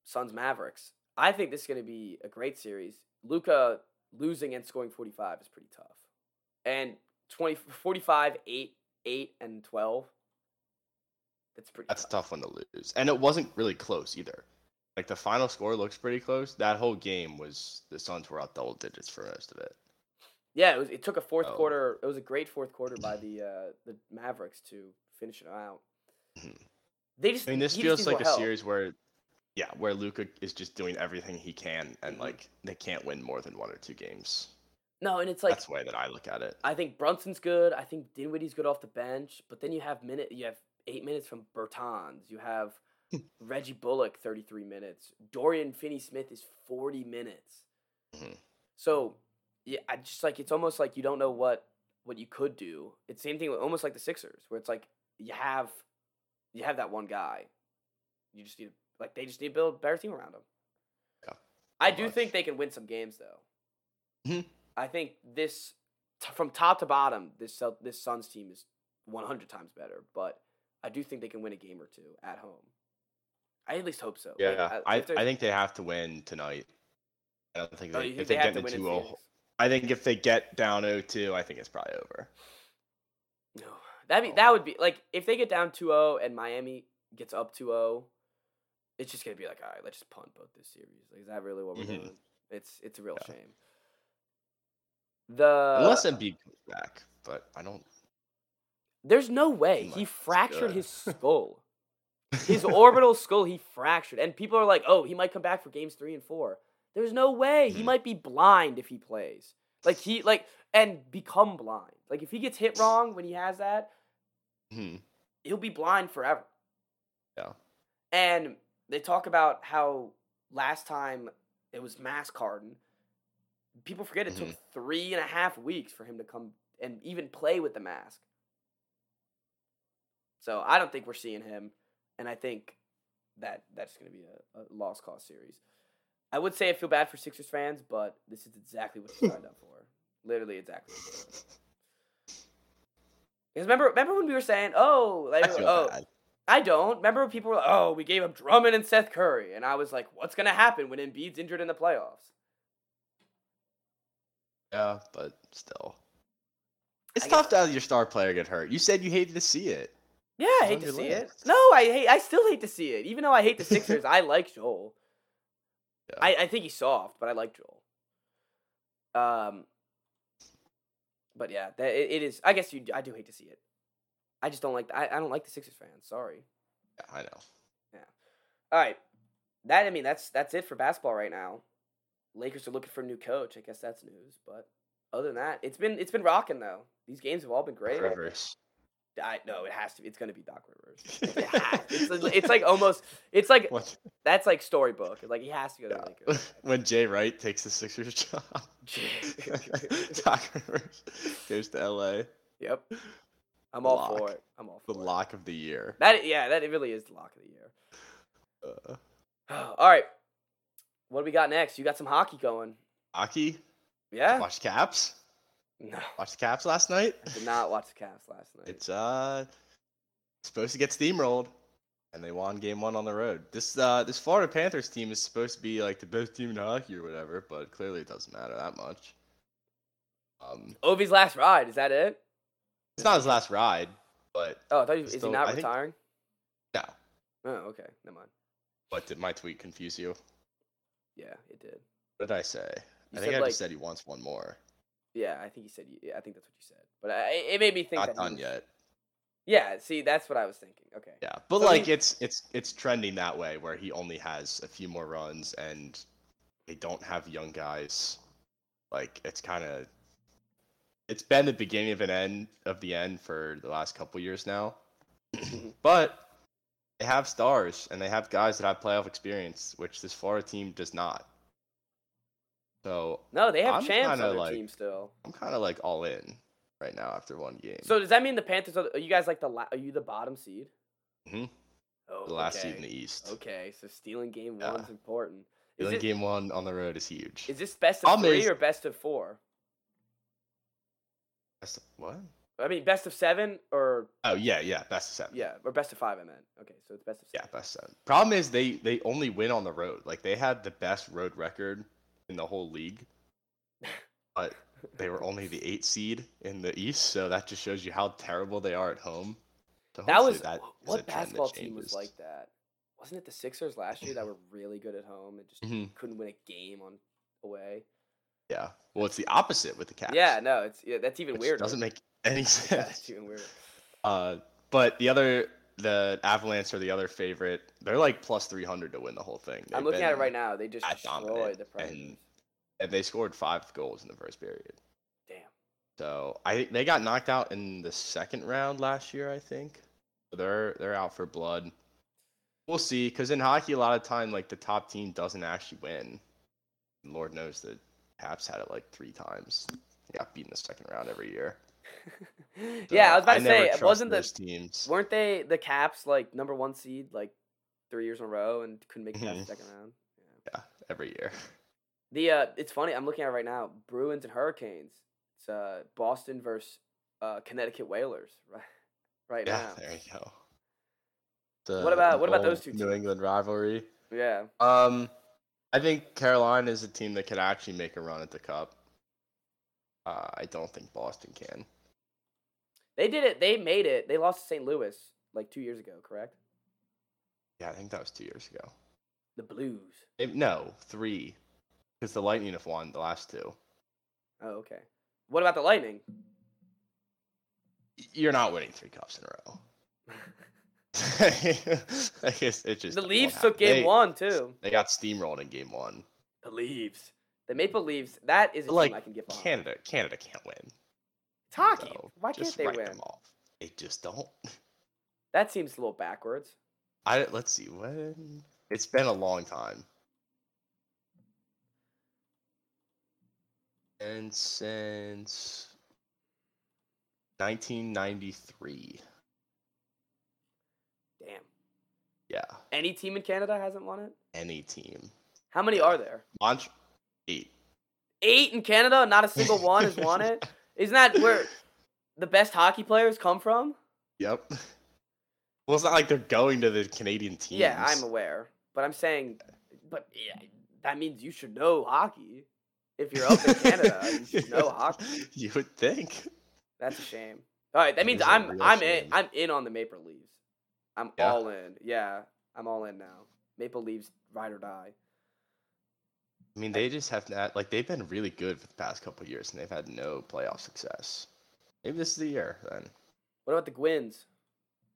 Suns-Mavericks, I think this is going to be a great series. Luka losing and scoring 45 is pretty tough. And 45, 8, and 12, that's tough. That's a tough one to lose. And it wasn't really close either. Like, the final score looks pretty close. That whole game was the Suns were out double digits for most of it. Yeah, it took a fourth quarter. It was a great fourth quarter by the Mavericks to finish it out. This feels like a series where Luka is just doing everything he can, and like they can't win more than one or two games. No, and it's like that's the way that I look at it. I think Brunson's good. I think Dinwiddie's good off the bench, but then you have 8 minutes from Bertans. You have Reggie Bullock 33 minutes. Dorian Finney-Smith is 40 minutes. Mm-hmm. So. Yeah, I just like it's almost like you don't know what you could do. It's the same thing with almost like the Sixers, where it's like you have that one guy. You just need like they just need to build a better team around him. Yeah, I do think they can win some games though. Mm-hmm. I think this from top to bottom, this Suns team is 100 times better, but I do think they can win a game or two at home. I at least hope so. Yeah, like, I think they have to win tonight. I don't think they get into 2-0. I think if they get down 0-2, I think it's probably over. No. That would be like if they get down 2-0 and Miami gets up 2-0, it's just gonna be like, all right, let's just punt both this series. Like, is that really what we're doing? It's a real shame. Unless Embiid comes back, but I don't. There's no way he fractured his skull, his orbital skull. He fractured, and people are like, oh, he might come back for games 3 and 4. There's no way. He might be blind if he plays. Like and become blind. Like if he gets hit wrong when he has that, he'll be blind forever. Yeah. And they talk about how last time it was Mass Carden. People forget it took 3.5 weeks for him to come and even play with the mask. So I don't think we're seeing him, and I think that's going to be a lost cause series. I would say I feel bad for Sixers fans, but this is exactly what you signed up for. Literally exactly. Because remember when we were saying, I don't. Remember when people were like, oh, we gave up Drummond and Seth Curry. And I was like, what's going to happen when Embiid's injured in the playoffs? Yeah, but still. It's tough to have your star player get hurt. You said you hated to see it. Yeah, I hate to see it. No, I still hate to see it. Even though I hate the Sixers, I like Joel. I think he's soft, but I like Joel. But yeah, it is. I guess I do hate to see it. I just don't like. I don't like the Sixers fans. Sorry. Yeah, I know. Yeah. All right. That's it for basketball right now. Lakers are looking for a new coach. I guess that's news. But other than that, it's been rocking though. These games have all been great. Rivers. No, it has to be. It's going to be Doc Rivers. It's like almost. It's like what? That's like storybook. Like he has to go to the Lakers. When Jay Wright takes the Sixers job, Doc Rivers goes to LA. Yep, I'm all lock. For it. I'm all for the it. Lock of the year. That it really is the lock of the year. All right, what do we got next? You got some hockey going. Hockey. Yeah. Watch Caps. No. Watch the Caps last night? I did not watch the Caps last night. It's supposed to get steamrolled, and they won game one on the road. This Florida Panthers team is supposed to be like the best team in hockey or whatever, but clearly it doesn't matter that much. Ovi's last ride, is that it? It's not his last ride, but oh, I thought is he not retiring? Think... No. Oh, okay, never mind. But did my tweet confuse you? Yeah, it did. What did I say? I just said he wants one more. Yeah, I think he said. Yeah, I think that's what you said. But it made me think. Not that done yet. Yeah, see, that's what I was thinking. Okay. Yeah, but so like it's trending that way, where he only has a few more runs, and they don't have young guys. Like it's been the beginning of an end of the end for the last couple years now, but they have stars and they have guys that have playoff experience, which this Florida team does not. So no, they have champs on their team still. I'm kind of like all in right now after one game. So does that mean the Panthers? Are you guys like are you the bottom seed? Mm-hmm. Oh, the last seed in the East. Okay, so stealing game one is important. Stealing game one on the road is huge. Is this best of three or best of four? Best of what? I mean, best of seven or? Oh yeah, best of seven. Yeah, or best of five. I meant. Okay, so it's best of seven. Yeah, best of seven. Problem is they only win on the road. Like they had the best road record in the whole league, but they were only the 8th seed in the East, so that just shows you how terrible they are at home. So what basketball team was like that? Wasn't it the Sixers last year that were really good at home and just couldn't win a game on away? Yeah, well, it's the opposite with the Cavs. Yeah, no, that's even weirder. Doesn't make any sense. Yeah, it's even weirder. But the Avalanche are the other favorite. They're like plus 300 to win the whole thing. I'm looking at it right now. They just destroyed the Predators. And they scored 5 goals in the first period. Damn. So they got knocked out in the second round last year, I think. They're out for blood. We'll see, because in hockey, a lot of time, like the top team doesn't actually win. Lord knows the Caps had it like 3 times. They got beat in the second round every year. So, yeah, I was about to say, weren't they the Caps like number 1 seed like 3 years in a row and couldn't make it out the second round? Yeah, every year. The it's funny, I'm looking at it right now. Bruins and Hurricanes. It's Boston versus Connecticut Whalers right now. Yeah, there you go. What about those two teams? New England rivalry. Yeah. I think Carolina is a team that could actually make a run at the Cup. I don't think Boston can. They did it. They made it. They lost to St. Louis like 2 years ago, correct? Yeah, I think that was 2 years ago. The Blues. 3. Because the Lightning have won the last 2. Oh, okay. What about the Lightning? You're not winning 3 cups in a row. I guess it just the Leafs took game one, too. They got steamrolled in game one. The Leafs. The Maple Leafs, that is a team I can get behind. Canada can't win. It's hockey. So why can't they win? Them off. They just don't. That seems a little backwards. Let's see when. It's been a long time. And since 1993. Damn. Yeah. Any team in Canada hasn't won it? Any team. How many are there? Eight in Canada, not a single one has won it. Isn't that where the best hockey players come from? Yep. Well, it's not like they're going to the Canadian teams. Yeah, I'm aware, but I'm saying, that means you should know hockey. If you're up in Canada, you should know hockey. You would think. That's a shame. All right, that means I'm in. I'm in on the Maple Leafs. All in. Yeah, I'm all in now. Maple Leafs, ride or die. I mean, they just have not. Like, they've been really good for the past couple of years, and they've had no playoff success. Maybe this is the year, then. What about the Gwins?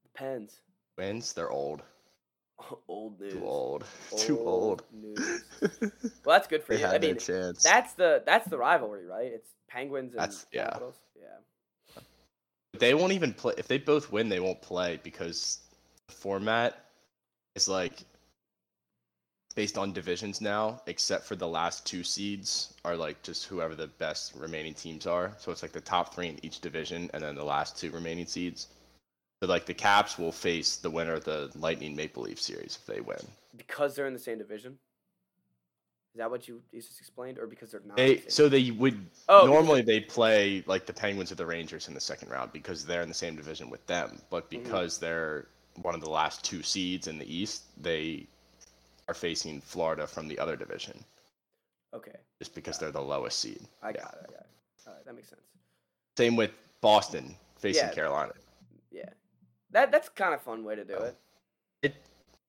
The Pens? Gwins? They're old. Old news. Too old. Too old. News. Well, that's good for you. I mean, chance. That's the rivalry, right? It's Penguins and Capitals. Yeah. They won't even play. If they both win, they won't play because the format is like based on divisions now, except for the last two seeds are like just whoever the best remaining teams are. So it's like the top three in each division and then the last two remaining seeds. So like the Caps will face the winner of the Lightning Maple Leaf series if they win. Because they're in the same division? Is that what you just explained, or because they're not? They play like the Penguins or the Rangers in the second round because they're in the same division with them. But because they're one of the last two seeds in the East, they are facing Florida from the other division. Okay. Just because they're the lowest seed. I got it. All right, that makes sense. Same with Boston facing Carolina. Yeah, that's kind of a fun way to do it.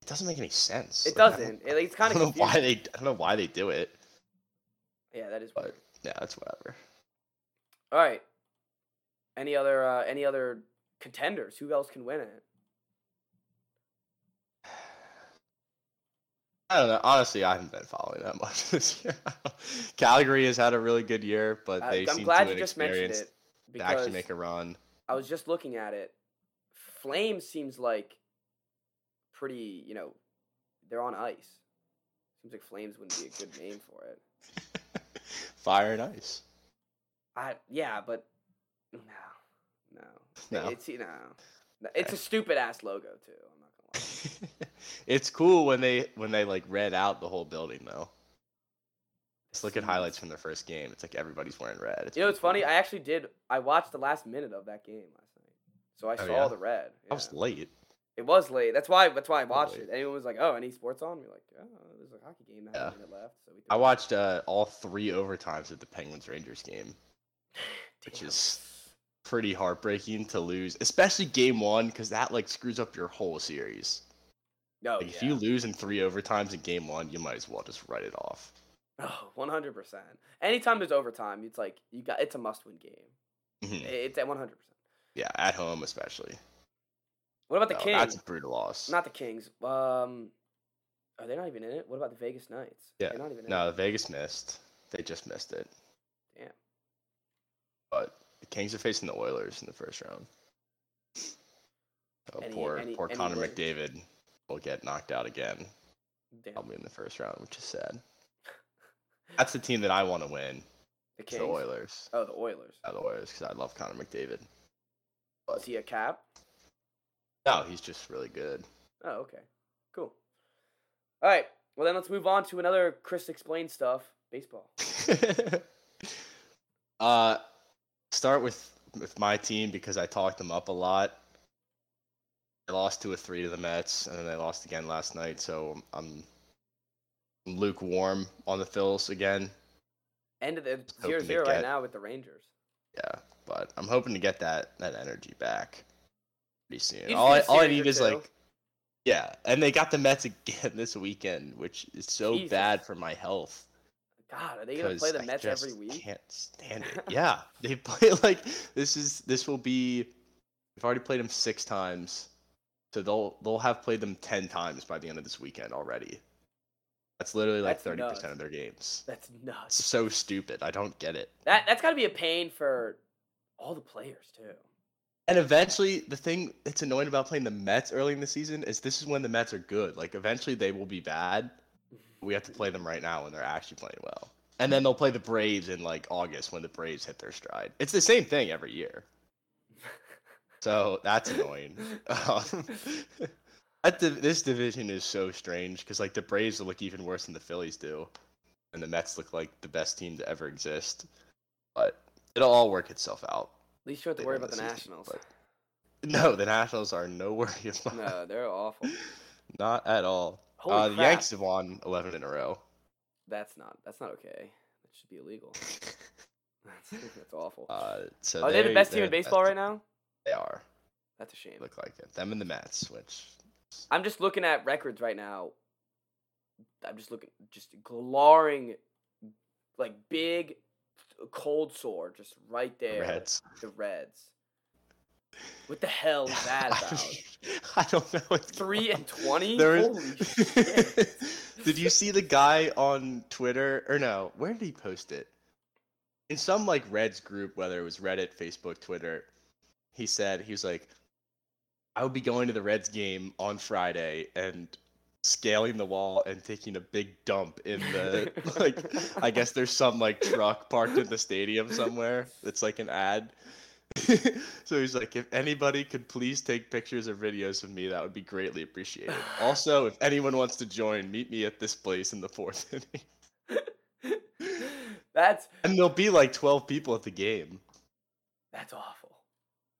It doesn't make any sense. It's kind of confusing. I don't know why they do it. Yeah, that is weird. Yeah, that's whatever. All right. Any other contenders? Who else can win it? I don't know. Honestly, I haven't been following that much this year. Calgary has had a really good year, but they seem to inexperienced to actually make a run. I was just looking at it. Flame seems like pretty, they're on ice. Seems like Flames wouldn't be a good name for it. Fire and Ice. But no. It's a stupid ass logo too. I'm not gonna lie. It's cool when they like red out the whole building though. Just look at highlights from their first game. It's like everybody's wearing red. It's funny. I actually did. I watched the last minute of that game last night, so I saw the red. Yeah. I was late. It was late. That's why I watched it. Anyone was like, "Oh, any sports on?" We're like, "Oh, there's a hockey game that had a minute left." So I watched all three overtimes of the Penguins Rangers game, which is pretty heartbreaking to lose, especially game one, because that like screws up your whole series. No, if you lose in three overtimes in game one, you might as well just write it off. Oh, 100%. Anytime there's overtime, it's like it's a must-win game. Mm-hmm. It's at 100%. Yeah, at home especially. What about the Kings? That's a brutal loss. Not the Kings. Are they not even in it? What about the Vegas Knights? Yeah. They're not even in it. No, Vegas missed. They just missed it. Damn. But the Kings are facing the Oilers in the first round. So poor Connor McDavid will get knocked out again. Damn. Probably in the first round, which is sad. That's the team that I want to win. The Kings? The Oilers. Oh, the Oilers. Yeah, the Oilers, because I love Connor McDavid. Is he a Cap? No, he's just really good. Oh, okay. Cool. All right. Well, then let's move on to another Chris Explains stuff, baseball. Start with my team because I talked them up a lot. They lost 2-3 to the Mets, and then they lost again last night, so I'm lukewarm on the Phils again. End of the 0-0 right now with the Rangers. Yeah, but I'm hoping to get that energy back pretty soon. All I need is and they got the Mets again this weekend, which is so bad for my health. God, are they gonna play the Mets every week? I can't stand it. Yeah, they play like They've already played them 6 times, so they'll have played them 10 times by the end of this weekend already. That's literally like 30% of their games. That's nuts. So stupid. I don't get it. That's gotta be a pain for all the players too. And eventually, the thing that's annoying about playing the Mets early in the season is this is when the Mets are good. Like, eventually they will be bad. We have to play them right now when they're actually playing well. And then they'll play the Braves in, like, August when the Braves hit their stride. It's the same thing every year. So, that's annoying. This division is so strange because, like, the Braves look even worse than the Phillies do. And the Mets look like the best team to ever exist. But it'll all work itself out. At least you don't have to worry about the Nationals. No, the Nationals are no worry about. No, they're awful. Not at all. The Yanks have won 11 in a row. That's not okay. That should be illegal. That's awful. So are they the best team in baseball right now? They are. That's a shame. Look like it. Them and the Mets, which... I'm just looking at records right now. I'm just looking... Just glaring, like, big... cold sore just right there. The Reds. What the hell is that about? I don't know. 3-20? Holy shit. Did you see the guy on Twitter? Or no, where did he post it? In some like Reds group, whether it was Reddit, Facebook, Twitter, he said, he was like, I would be going to the Reds game on Friday and scaling the wall and taking a big dump in the, like, I guess there's some, like, truck parked in the stadium somewhere that's, like, an ad. So he's like, if anybody could please take pictures or videos of me, that would be greatly appreciated. Also, if anyone wants to join, meet me at this place in the fourth inning. And there'll be, like, 12 people at the game. That's awful.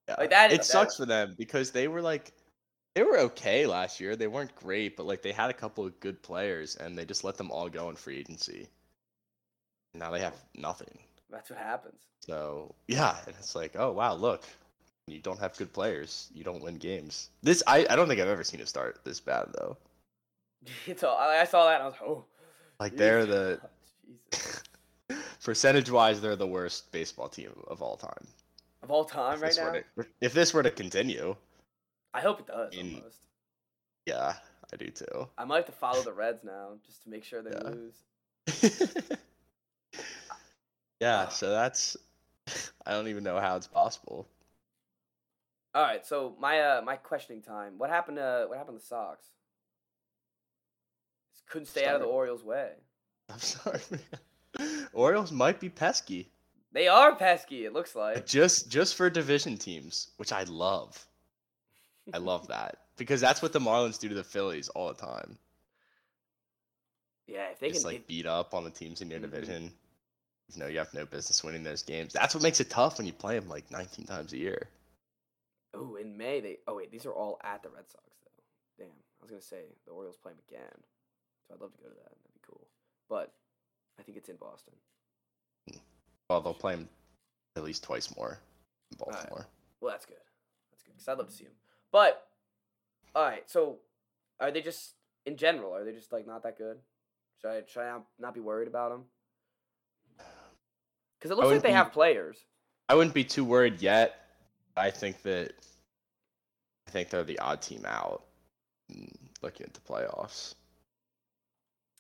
Yeah. Like, that is, it sucks for them because they were, like, they were okay last year. They weren't great, but, like, they had a couple of good players, and they just let them all go in free agency. And now they have nothing. That's what happens. So, yeah, and it's like, oh, wow, look. You don't have good players. You don't win games. This, I don't think I've ever seen it start this bad, though. It's all, I saw that, and I was like, oh. Like, geez. They're the... Jesus. Percentage-wise, they're the worst baseball team of all time. Of all time right now? If this were to continue... I hope it does, almost. Yeah, I do too. I might have to follow the Reds now just to make sure they lose. Yeah, so that's... I don't even know how it's possible. All right, so my my questioning time. What happened to the Sox? Just couldn't stay out of the Orioles' way. I'm sorry, man. Orioles might be pesky. They are pesky, it looks like. Just for division teams, which I love. I love that. Because that's what the Marlins do to the Phillies all the time. Yeah, if they just can... like, beat up on the teams in your division. You know, you have no business winning those games. That's what makes it tough when you play them, like, 19 times a year. Oh, in May, they... Oh, wait, these are all at the Red Sox, though. Damn, I was going to say, the Orioles play them again. So I'd love to go to that. That'd be cool. But I think it's in Boston. Well, they'll play them at least twice more in Baltimore. Right. Well, that's good. That's good, because I'd love to see them. But, all right, so are they just, in general, are they just, like, not that good? Should I try to not be worried about them? Because it looks like they have players. I wouldn't be too worried yet. I think they're the odd team out looking at the playoffs.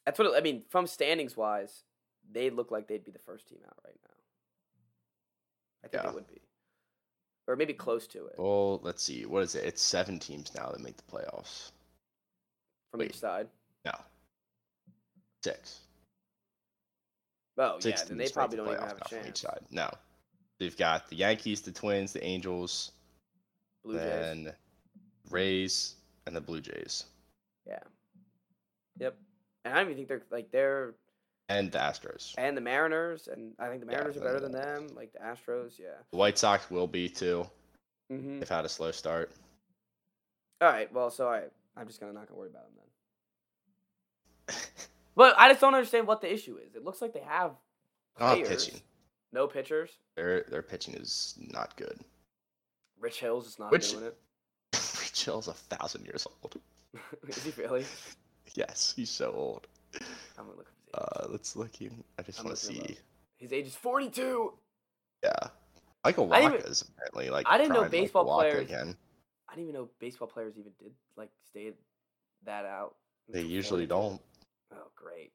That's what, I mean, from standings-wise, they look like they'd be the first team out right now. I think they would be. Or maybe close to it. Well, let's see. What is it? It's 7 teams now that make the playoffs. From each side? No. 6. Oh, yeah. Then they probably don't even have a chance. From each side. No. They've got the Yankees, the Twins, the Angels, then Rays, and the Blue Jays. Yeah. Yep. And I don't even think they're, like, they're... And the Astros. And the Mariners. And I think the Mariners are better than them. Like, the Astros, yeah. The White Sox will be, too. Mm-hmm. They've had a slow start. All right. Well, so I'm just not going to worry about them then. But I just don't understand what the issue is. It looks like they have players. Pitching. No pitchers. Their pitching is not good. Rich Hill's is not doing it. Rich Hill's 1,000 years old. Is he really? Yes, he's so old. I'm going to look. Let's look. I just want to see. His age is 42. Yeah, Michael Wacha is apparently like. I didn't know baseball players. Again. I didn't even know baseball players even did like stay that out. They usually don't. Oh, great.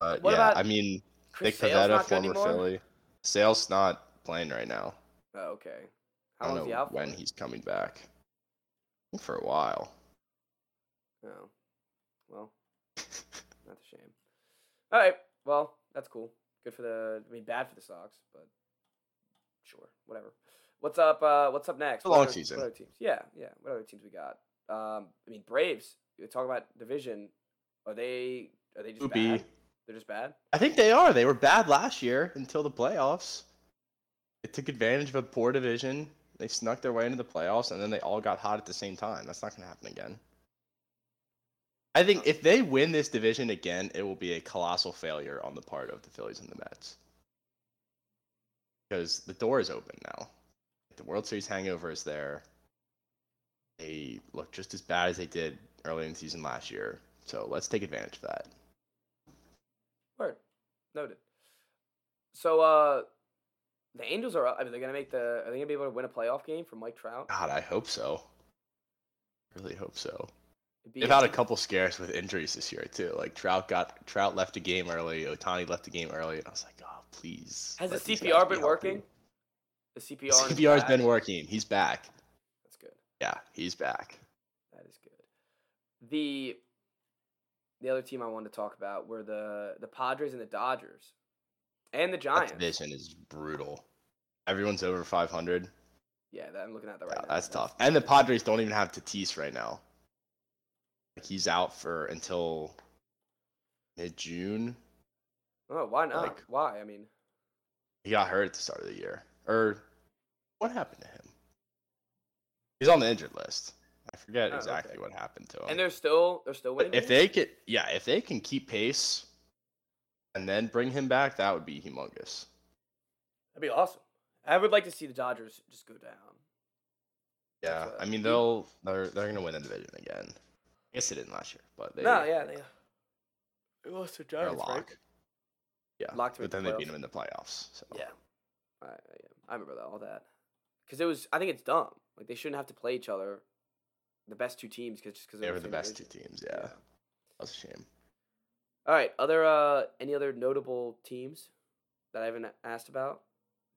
About I mean, Nick Pivetta, former Philly. Sale's not playing right now. Oh, okay. How long is he out? When he's coming back? For a while. Oh. Well, that's a shame. All right, well, that's cool. Good for the, I mean, bad for the Sox, but sure, whatever. What's up next? Long season. What other teams? Yeah. What other teams we got? I mean, Braves. You talk about division. Are they just bad? They're just bad. I think they are. They were bad last year until the playoffs. They took advantage of a poor division. They snuck their way into the playoffs, and then they all got hot at the same time. That's not going to happen again. I think if they win this division again, it will be a colossal failure on the part of the Phillies and the Mets. Because the door is open now. The World Series hangover is there. They look just as bad as they did early in the season last year. So let's take advantage of that. Word. Noted. So the Angels are up. I mean, are they going to be able to win a playoff game from Mike Trout? God, I hope so. I really hope so. They've had a couple scares with injuries this year too. Like Trout left a game early, Ohtani left a game early, and I was like, oh please. Has the CPR been working? The CPR's been working. He's back. That's good. Yeah, he's back. That is good. The other team I wanted to talk about were the Padres and the Dodgers. And the Giants. That division is brutal. Everyone's over 500. Yeah, I'm looking at that right now. That's tough. And the Padres don't even have Tatis right now. Like, he's out for until mid-June. Oh, why not? Like, why? I mean, he got hurt at the start of the year. Or what happened to him? He's on the injured list. I forget exactly what happened to him. And they're still winning. If they could, if they can keep pace and then bring him back, that would be humongous. That'd be awesome. I would like to see the Dodgers just go down. Yeah, I mean they're gonna win the division again. I guess they didn't last year, but they lost to Giants. They're a lock. Right? Yeah, locked but then they beat them in the playoffs. So. Yeah, I remember all that because I think it's dumb. Like they shouldn't have to play each other, the best two teams, because they were the best two teams. Yeah, that was a shame. All right, any other notable teams that I haven't asked about?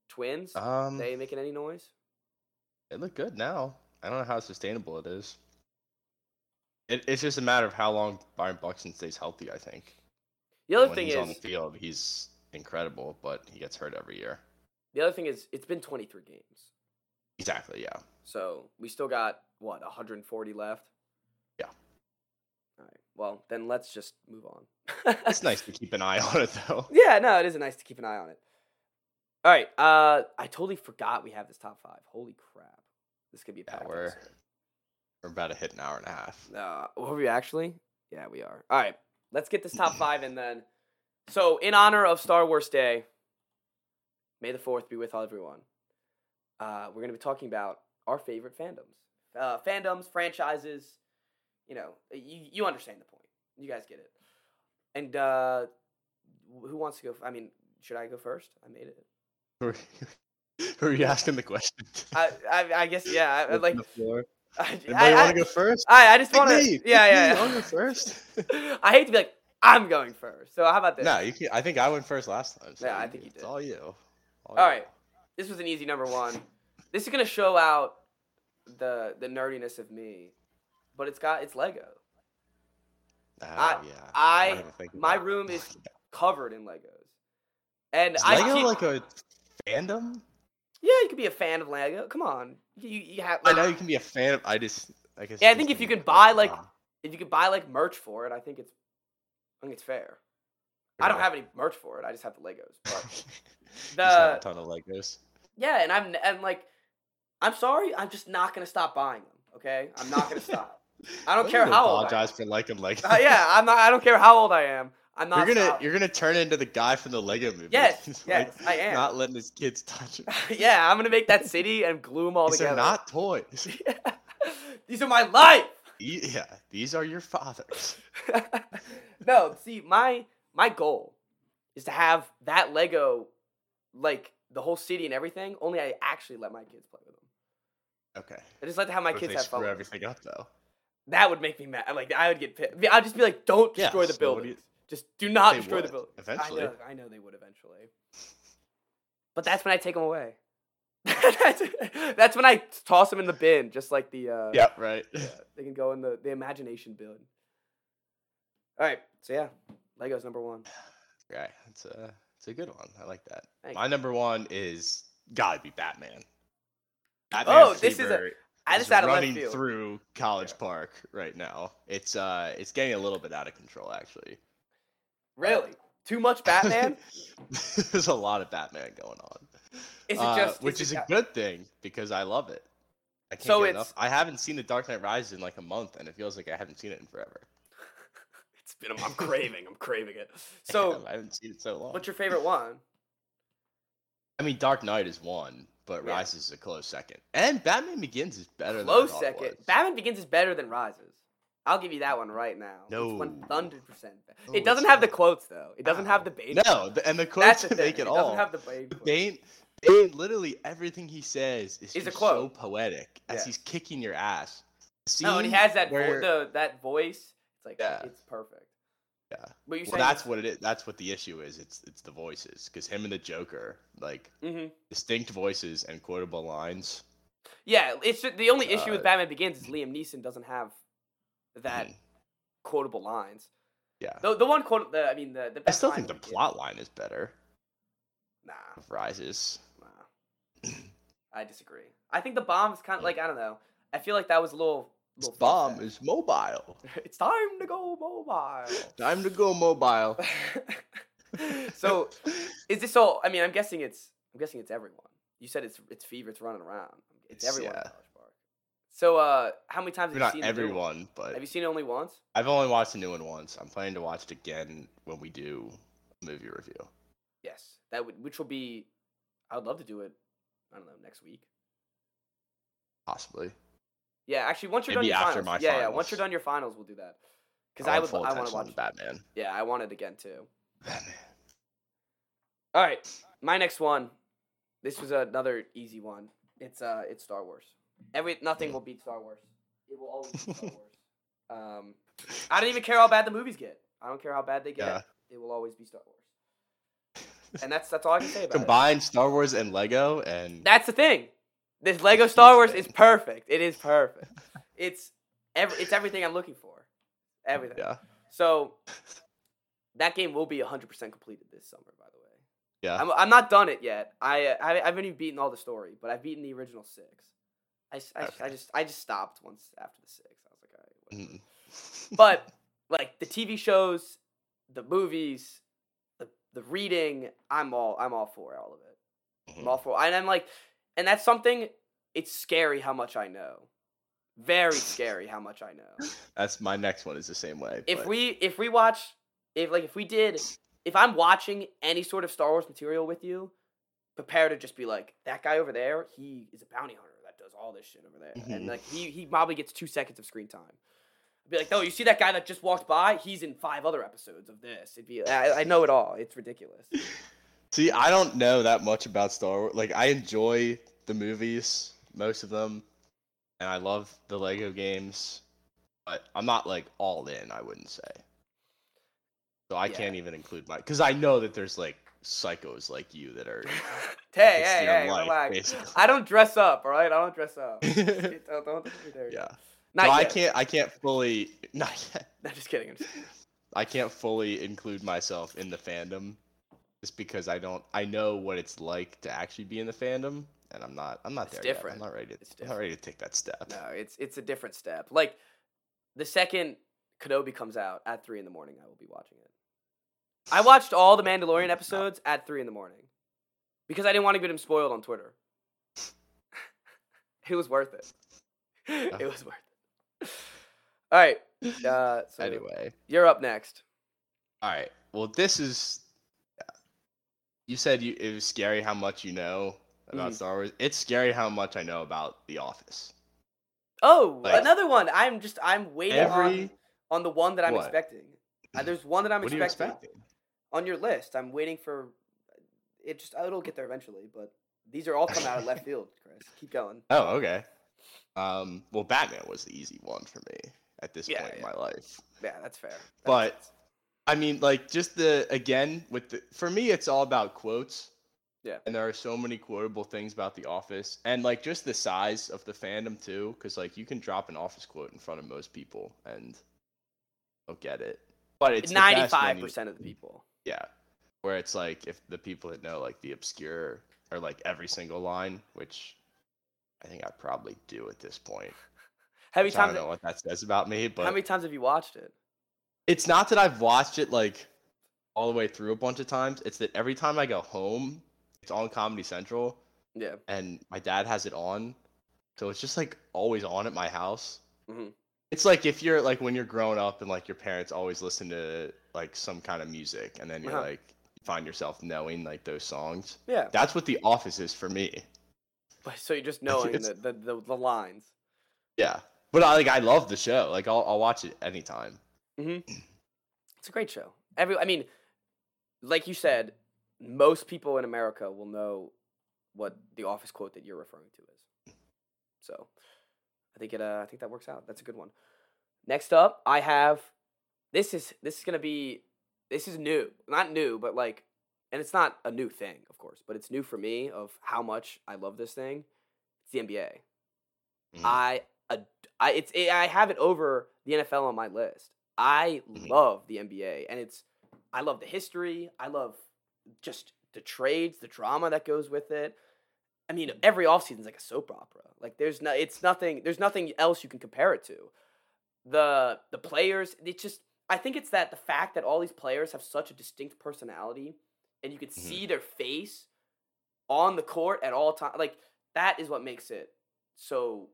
Twins? They making any noise? They look good now. I don't know how sustainable it is. It's just a matter of how long Byron Buxton stays healthy, I think. The other thing is, on the field, he's incredible, but he gets hurt every year. The other thing is, it's been 23 games. Exactly, yeah. So we still got, 140 left? Yeah. All right, well, then let's just move on. It's nice to keep an eye on it, though. Yeah, no, it is nice to keep an eye on it. All right, I totally forgot we have this top five. Holy crap. This could be a packed episode. We're about to hit an hour and a half. Are we actually? Yeah, we are. All right, let's get this top five and then. So, in honor of Star Wars Day, May the 4th be with everyone. We're going to be talking about our favorite fandoms. Fandoms, franchises, you understand the point. You guys get it. And who wants to go? I mean, should I go first? I made it. Who are you asking the question? I guess, yeah. I'd like. Anybody want to go first? I just want to. Yeah. You want to go first? I hate to be like, I'm going first. So how about this? No, you can. I think I went first last time. So yeah, I think you did. It's all you. All right. This was an easy number one. This is gonna show out the nerdiness of me, but it's Lego. My room is covered in Legos, and Lego a fandom. Yeah, you could be a fan of Lego. Come on, you have. I know you can be a fan of. I guess. Yeah, I think if you could buy like merch for it, I think it's fair. I don't have any merch for it. I just have the Legos. But just have a ton of Legos. Yeah, and I'm sorry. I'm just not gonna stop buying them. Okay, I'm not gonna stop. I don't care how old. Apologize for liking Legos. I'm not. I don't care how old I am. I'm not. You're gonna turn into the guy from the Lego movie. Yes, I am. Not letting his kids touch it. Yeah, I'm gonna make that city and glue them all together. These are not toys. Yeah. These are my life. Yeah, these are your fathers. No, see my goal is to have that Lego, like the whole city and everything. Only I actually let my kids play with them. Okay. I just like to have my kids have fun. Screw everything up though. That would make me mad. Like I would get pissed. I'd just be like, "Don't destroy the building. Just do not destroy the building." Eventually, I know they would eventually. But that's when I take them away. That's when I toss them in the bin, just like the. Yeah. Right. Yeah, they can go in the imagination bin. All right. So yeah. Lego's number one. Right. It's a good one. I like that. Thanks. My number one is gotta be Batman. Running through College Park right now. It's getting a little bit out of control actually. Really? Too much Batman? There's a lot of Batman going on. Which is a good thing because I love it. I can't get enough. I haven't seen The Dark Knight Rises in like a month and it feels like I haven't seen it in forever. I'm craving it. So I haven't seen it so long. What's your favorite one? I mean, Dark Knight is one, but Rises is a close second. And Batman Begins is better than Rises. Close second. Batman Begins is better than Rises. I'll give you that one right now. No. It's 100%. It doesn't have the quotes, though. It doesn't have the Bane. No, and the quotes to make it all. It doesn't have the Bane quotes. Bane, literally everything he says is just so poetic as he's kicking your ass. And he has that voice. It's perfect. Yeah. But you that's what it is. That's what the issue is. It's the voices, because him and the Joker, like, distinct voices and quotable lines. Yeah, it's the only issue with Batman Begins is Liam Neeson doesn't have that quotable lines. Yeah. The one quote, the best I still think the plot line is better. Nah. Rises. Nah. I disagree. I think the bomb is kind of like, I don't know. I feel like that was a little this bomb is mobile. It's time to go mobile. Time to go mobile. So, is this all? I mean, I'm guessing it's everyone. You said it's fever. It's running around. It's everyone. Yeah. So, how many times have you seen it? Not everyone, but... Have you seen it only once? I've only watched the new one once. I'm planning to watch it again when we do a movie review. Yes. Which will be... I would love to do it, I don't know, next week. Possibly. Yeah, actually, once you're done your finals... Maybe after my finals. Yeah, once you're done your finals, we'll do that. Because I want to watch Batman. Yeah, I want it again, too. Batman. All right. My next one. This was another easy one. It's Star Wars. Nothing will beat Star Wars. It will always be Star Wars. I don't even care how bad the movies get. I don't care how bad they get. Yeah. It will always be Star Wars. And that's all I can say about it. Combine Star Wars and Lego, and that's the thing. This Lego Star Wars is perfect. It is perfect. It's everything I'm looking for. Everything. Yeah. So that game will be 100% completed this summer, by the way. Yeah. I'm not done it yet. I haven't even beaten all the story, but I've beaten the original 6. I just stopped once after the 6. I was like, all right. But like the TV shows, the movies, the reading, I'm all for all of it. Mm-hmm. I'm all for, and I'm like, and that's something. It's scary how much I know. Very scary how much I know. That's my next one is the same way. If I'm watching any sort of Star Wars material with you, prepare to just be like, that guy over there, he is a bounty hunter. Does all this shit over there, and like he probably gets 2 seconds of screen time. I'd be like, no, you see that guy that just walked by? He's in 5 other episodes of this. It'd be, I know it all. It's ridiculous. See, I don't know that much about Star Wars. Like, I enjoy the movies, most of them, and I love the Lego games, but I'm not like all in. I wouldn't say. So I can't even include my, because I know that there's like psychos like you that are. hey, life, relax. Basically. I don't dress up, all right? I don't dress up. don't there. Yeah. Not so yet. I can't fully. Not yet. No, just kidding. I can't fully include myself in the fandom, just because I know what it's like to actually be in the fandom, and I'm not there different. Yet. I'm not ready to take that step. No, it's a different step. Like, the second Kenobi comes out at 3 a.m, I will be watching it. I watched all the Mandalorian episodes at 3 a.m. because I didn't want to get him spoiled on Twitter. It was worth it. It was worth it. All right. So anyway, you're up next. All right. Well, this is. You said it was scary how much you know about Star Wars. It's scary how much I know about The Office. Oh, like, another one. I'm waiting on the one that I'm expecting. There's one that I'm expecting. What are you expecting? On your list, I'm waiting for it. It'll get there eventually, but these are all coming out of left field, Chris. Keep going. Oh, okay. Well, Batman was the easy one for me at this point in my life. Yeah, that's fair. But I mean, like, just for me, it's all about quotes. Yeah. And there are so many quotable things about The Office, and like just the size of the fandom too, because like you can drop an Office quote in front of most people and they'll get it. But it's 95% of the people. Yeah. Where it's like, if the people that know like the obscure or like every single line, which I think I probably do at this point. I don't know what that says about me, but how many times have you watched it? It's not that I've watched it like all the way through a bunch of times. It's that every time I go home, it's on Comedy Central. Yeah. And my dad has it on. So it's just like always on at my house. Mm-hmm. It's like if you're like when you're growing up and like your parents always listen to like some kind of music, and then you're like find yourself knowing like those songs. Yeah, that's what The Office is for me. So you're just knowing the lines. Yeah, but I love the show. Like I'll watch it anytime. Mm-hmm. It's a great show. I mean, like you said, most people in America will know what The Office quote that you're referring to is. So I think that works out. That's a good one. Next up, I have This is new. Not new, but like, and it's not a new thing, of course, but it's new for me of how much I love this thing. It's the NBA. Mm-hmm. I have it over the NFL on my list. I love the NBA, and I love the history. I love just the trades, the drama that goes with it. I mean, every offseason is like a soap opera. Like there's nothing else you can compare it to. The players, I think it's that the fact that all these players have such a distinct personality and you can see their face on the court at all times. Like that is what makes it so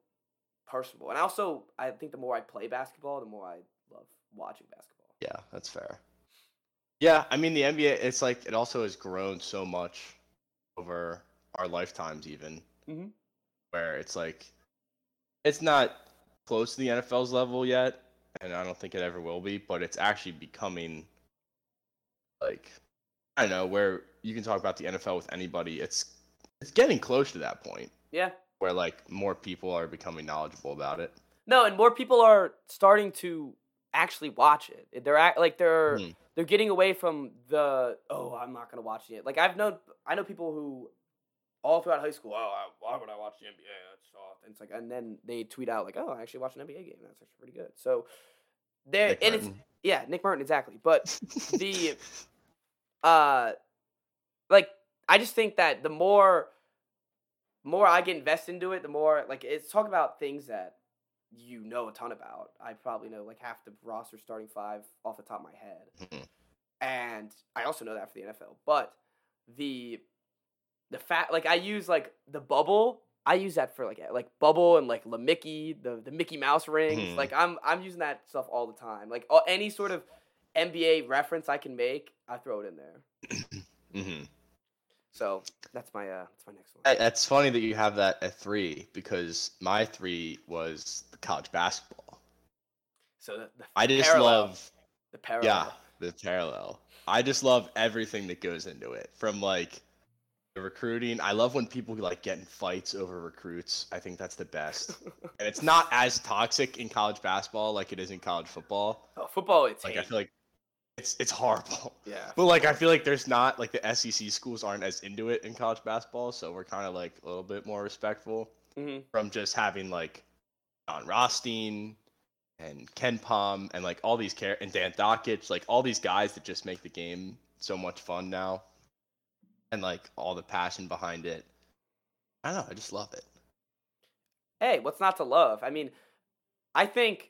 personable. And also, I think the more I play basketball, the more I love watching basketball. Yeah, that's fair. Yeah, I mean, the NBA, it's like it also has grown so much over our lifetimes even, where it's like it's not close to the NFL's level yet, and I don't think it ever will be, but it's actually becoming like, I don't know, where you can talk about the NFL with anybody. It's getting close to that point. Yeah. Where like more people are becoming knowledgeable about it. No, and more people are starting to actually watch it. They're getting away from the, oh, I'm not gonna watch it. Like I know people who all throughout high school, why would I watch the NBA? That's soft. And it's like, and then they tweet out like, oh, I actually watched an NBA game. That's actually pretty good. So there, Nick Martin, exactly. But the, like I just think that the more I get invested into it, the more like it's talk about things that you know a ton about. I probably know like half the roster starting five off the top of my head. And I also know that for the NFL. But the fact, like I use like the bubble, I use that for like bubble and like LaMickey, the Mickey Mouse rings. Like I'm using that stuff all the time. Like any sort of NBA reference I can make, I throw it in there. So that's my next one. That's funny that you have that at 3 because my 3 was the college basketball. So I just love the parallel. I just love everything that goes into it, from like the recruiting. I love when people like get in fights over recruits. I think that's the best, and it's not as toxic in college basketball like it is in college football. Oh, football, it's like hate. I feel like. It's horrible. Yeah. But like I feel like there's not like the SEC schools aren't as into it in college basketball, so we're kind of like a little bit more respectful from just having like John Rothstein and Ken Pom and like all these and Dan Dockich, like all these guys that just make the game so much fun now, and like all the passion behind it. I don't know. I just love it. Hey, what's not to love? I mean, I think.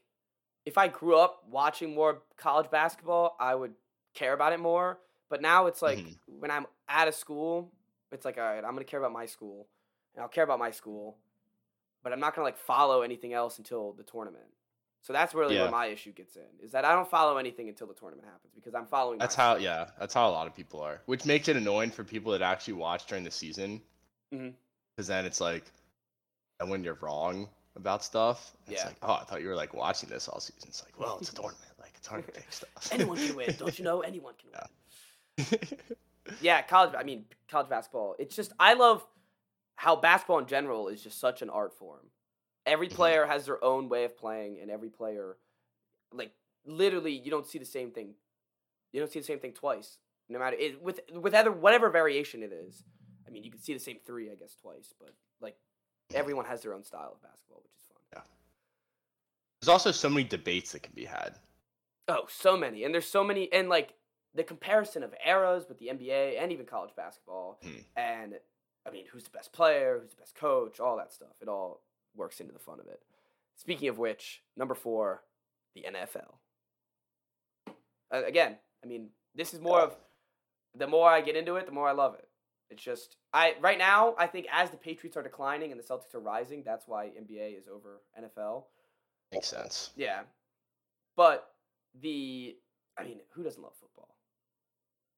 If I grew up watching more college basketball, I would care about it more. But now it's like when I'm out of school, it's like, all right, I'm going to care about my school. And I'll care about my school. But I'm not going to like follow anything else until the tournament. So that's really where my issue gets in, is that I don't follow anything until the tournament happens because I'm following. That's how a lot of people are, which makes it annoying for people that actually watch during the season. Because then it's like, and when you're wrong about stuff, it's like, oh, I thought you were like watching this all season. It's like, well, it's a tournament. Like, it's hard to pick stuff. Anyone can win, don't you know? Anyone can win. Yeah, college basketball. It's just, I love how basketball in general is just such an art form. Every player has their own way of playing, and every player, like, literally, you don't see the same thing. You don't see the same thing twice, no matter with whatever variation it is. I mean, you can see the same three, I guess, twice, but like. Everyone has their own style of basketball, which is fun. Yeah. There's also so many debates that can be had. Oh, so many. And there's so many. And, like, the comparison of eras with the NBA and even college basketball. And, I mean, who's the best player? Who's the best coach? All that stuff. It all works into the fun of it. Speaking of which, number 4, the NFL. Again, I mean, this is more of the more I get into it, the more I love it. It's just right now, I think as the Patriots are declining and the Celtics are rising, that's why NBA is over NFL. Makes sense. Yeah. But who doesn't love football?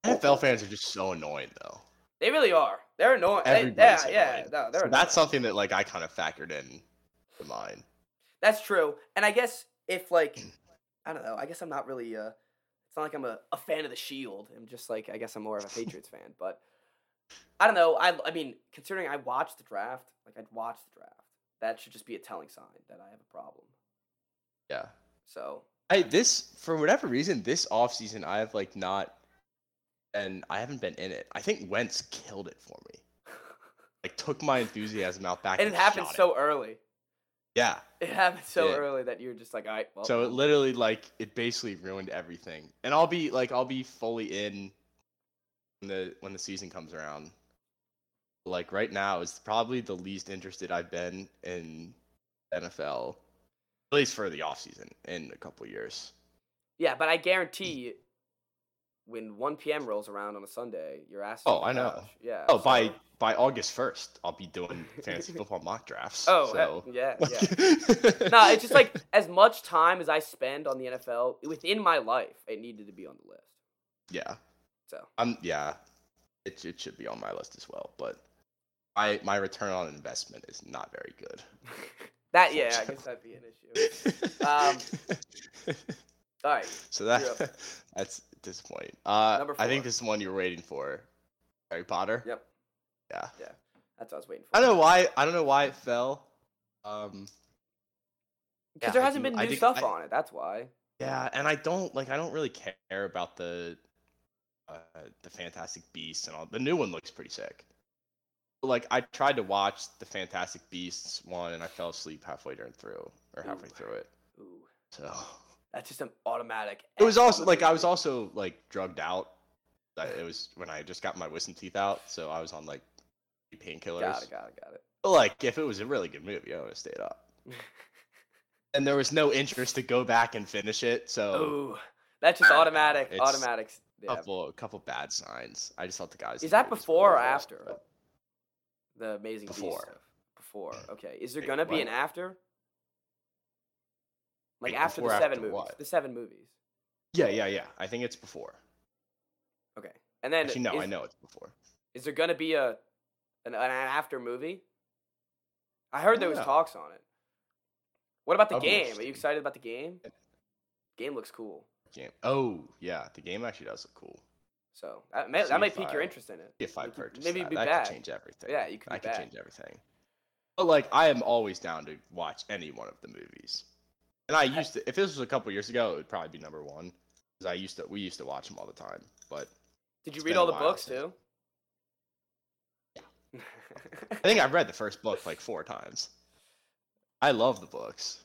NFL fans are just so annoying, though. They really are. They're annoying. Everybody's annoying. No, they're annoying. That's something that like I kind of factored in to mine. That's true. And I guess if like I don't know, I guess I'm not really it's not like I'm a fan of the Shield. I'm just like I guess I'm more of a Patriots fan, but I don't know. I mean, considering I watched the draft, that should just be a telling sign that I have a problem. Yeah. So For whatever reason, this offseason, I have like not, and I haven't been in it. I think Wentz killed it for me. Like took my enthusiasm out back. And it happened so early. Yeah. It happened so early that you're just like, all right. Well. So it literally like, it basically ruined everything. And I'll be fully in when the season comes around. Like right now is probably the least interested I've been in NFL, at least for the offseason in a couple years. Yeah, but I guarantee when 1 p.m. rolls around on a Sunday, you're asking. Oh, I know. Yeah. Oh, so. by August 1st, I'll be doing fantasy football mock drafts. Oh, so. Yeah. No, it's just like as much time as I spend on the NFL within my life, it needed to be on the list. Yeah. So. It should be on my list as well, but my return on investment is not very good. I guess that'd be an issue. All right. So that's disappointing. I think this is one you were waiting for. Harry Potter? Yep. Yeah. That's what I was waiting for. I don't know why it fell. Because there hasn't been new stuff on it, that's why. Yeah, and I don't really care about the Fantastic Beasts and all. The new one looks pretty sick. Like I tried to watch the Fantastic Beasts one and I fell asleep halfway through it. Ooh. So that's just an automatic. It was also like I was also like drugged out. It was when I just got my wisdom teeth out, so I was on like painkillers. Got it. But like if it was a really good movie, I would have stayed up. And there was no interest to go back and finish it. So ooh, that's just automatic. Automatics. Yeah. A couple bad signs. I just thought the guys. Is that before or after? But... The Amazing Beasts. Before. Okay. Is there going to be an after? Like after the seven movies. What? The seven movies. Yeah. I think it's before. Okay. And then actually, no, I know it's before. Is there going to be an after movie? I heard there was talks on it. What about the game? Are you excited about the game? Game looks cool. Game. Oh, yeah. The game actually does look cool. So that might pique your interest in it. If I purchase, maybe be that could change everything. Yeah, you could. I could change everything. But like, I am always down to watch any one of the movies. And I used to. If this was a couple years ago, it would probably be number one. Because we used to watch them all the time. But did you read all the books too? Yeah. I think I've read the first book like 4 times. I love the books.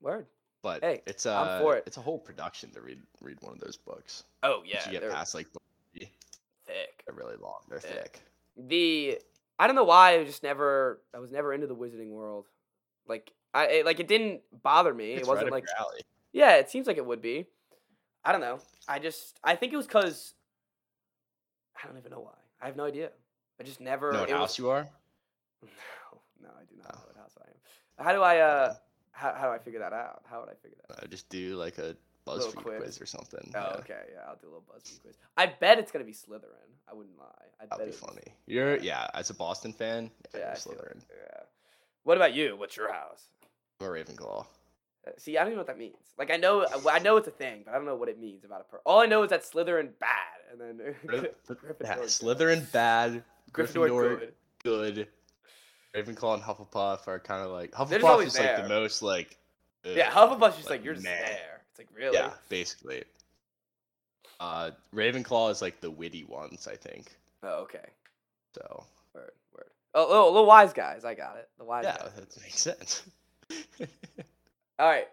Word. But hey, it's a whole production to read one of those books. Oh yeah, you get past like thick. They're really long. They're thick. I don't know why I was never into the Wizarding World. Like it didn't bother me. It wasn't like alley. Yeah. It seems like it would be. I don't know. I think it was because I don't even know why. I have no idea. I just never. Know what house you are? No, I do not know what house I am. How do I? How do I figure that out? How would I figure that out? Just do like a BuzzFeed quiz or something. Oh, yeah. Okay. Yeah, I'll do a little BuzzFeed quiz. I bet it's going to be Slytherin. I wouldn't lie. That'd be funny. Yeah, as a Boston fan, yeah, Slytherin. Yeah. What about you? What's your house? I'm a Ravenclaw. See, I don't even know what that means. Like, I know it's a thing, but I don't know what it means about a person. All I know is that Slytherin bad, and then Gryffindor bad. Slytherin bad, Gryffindor good. Ravenclaw and Hufflepuff are kind of like Hufflepuff is like the most like Hufflepuff's just like you're just there. It's like really basically. Ravenclaw is like the witty ones, I think. Oh, okay. So word. Oh, little wise guys, I got it. The wise guys. Yeah, that makes sense. All right,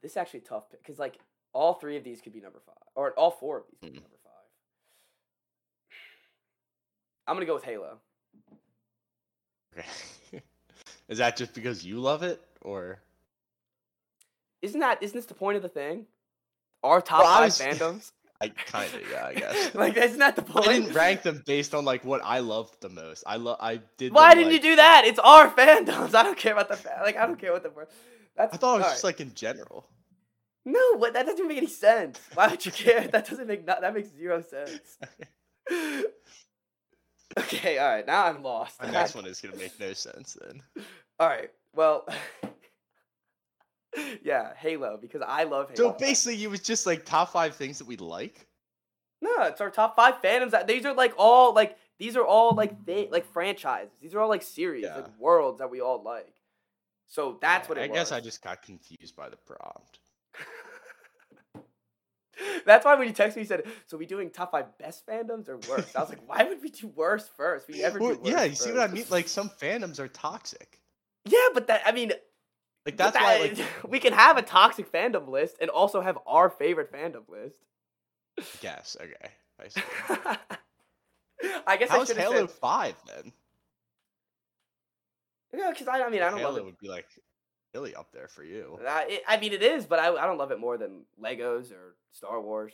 this is actually a tough pick because like all 3 of these could be number 5, or all 4 of these could be number 5. I'm gonna go with Halo. Is that just because you love it, or isn't this the point of the thing? Our top 5 fandoms. I kind of I guess. Like isn't that the point? I didn't rank them based on like what I loved the most. Why didn't you do that? It's our fandoms. I don't care about the I don't care what the. That's, I thought it was just like in general. No, that doesn't make any sense. Why would you care? That makes zero sense. Okay, all right. Now I'm lost. The next one is going to make no sense then. All right. Well, yeah, Halo, because I love Halo. So basically, it was just like top 5 things that we like? No, it's our top 5 fandoms. These are like all like these are all like franchises. These are all like series, like worlds that we all like. So that's what it was. I guess I just got confused by the prompt. That's why when you texted me, you said, so we doing top five best fandoms or worst? I was like, why would we do worst first? We never do worst first. See what I mean? Like, some fandoms are toxic. Yeah, but that, I mean... Like, that's why, like... We can have a toxic fandom list and also have our favorite fandom list. Yes, okay. I see. I guess I should have said... Halo 5, then? Yeah, because, I mean, I don't love it. Halo would be, like, really up there for you. I mean, it is, but I don't love it more than Legos or Star Wars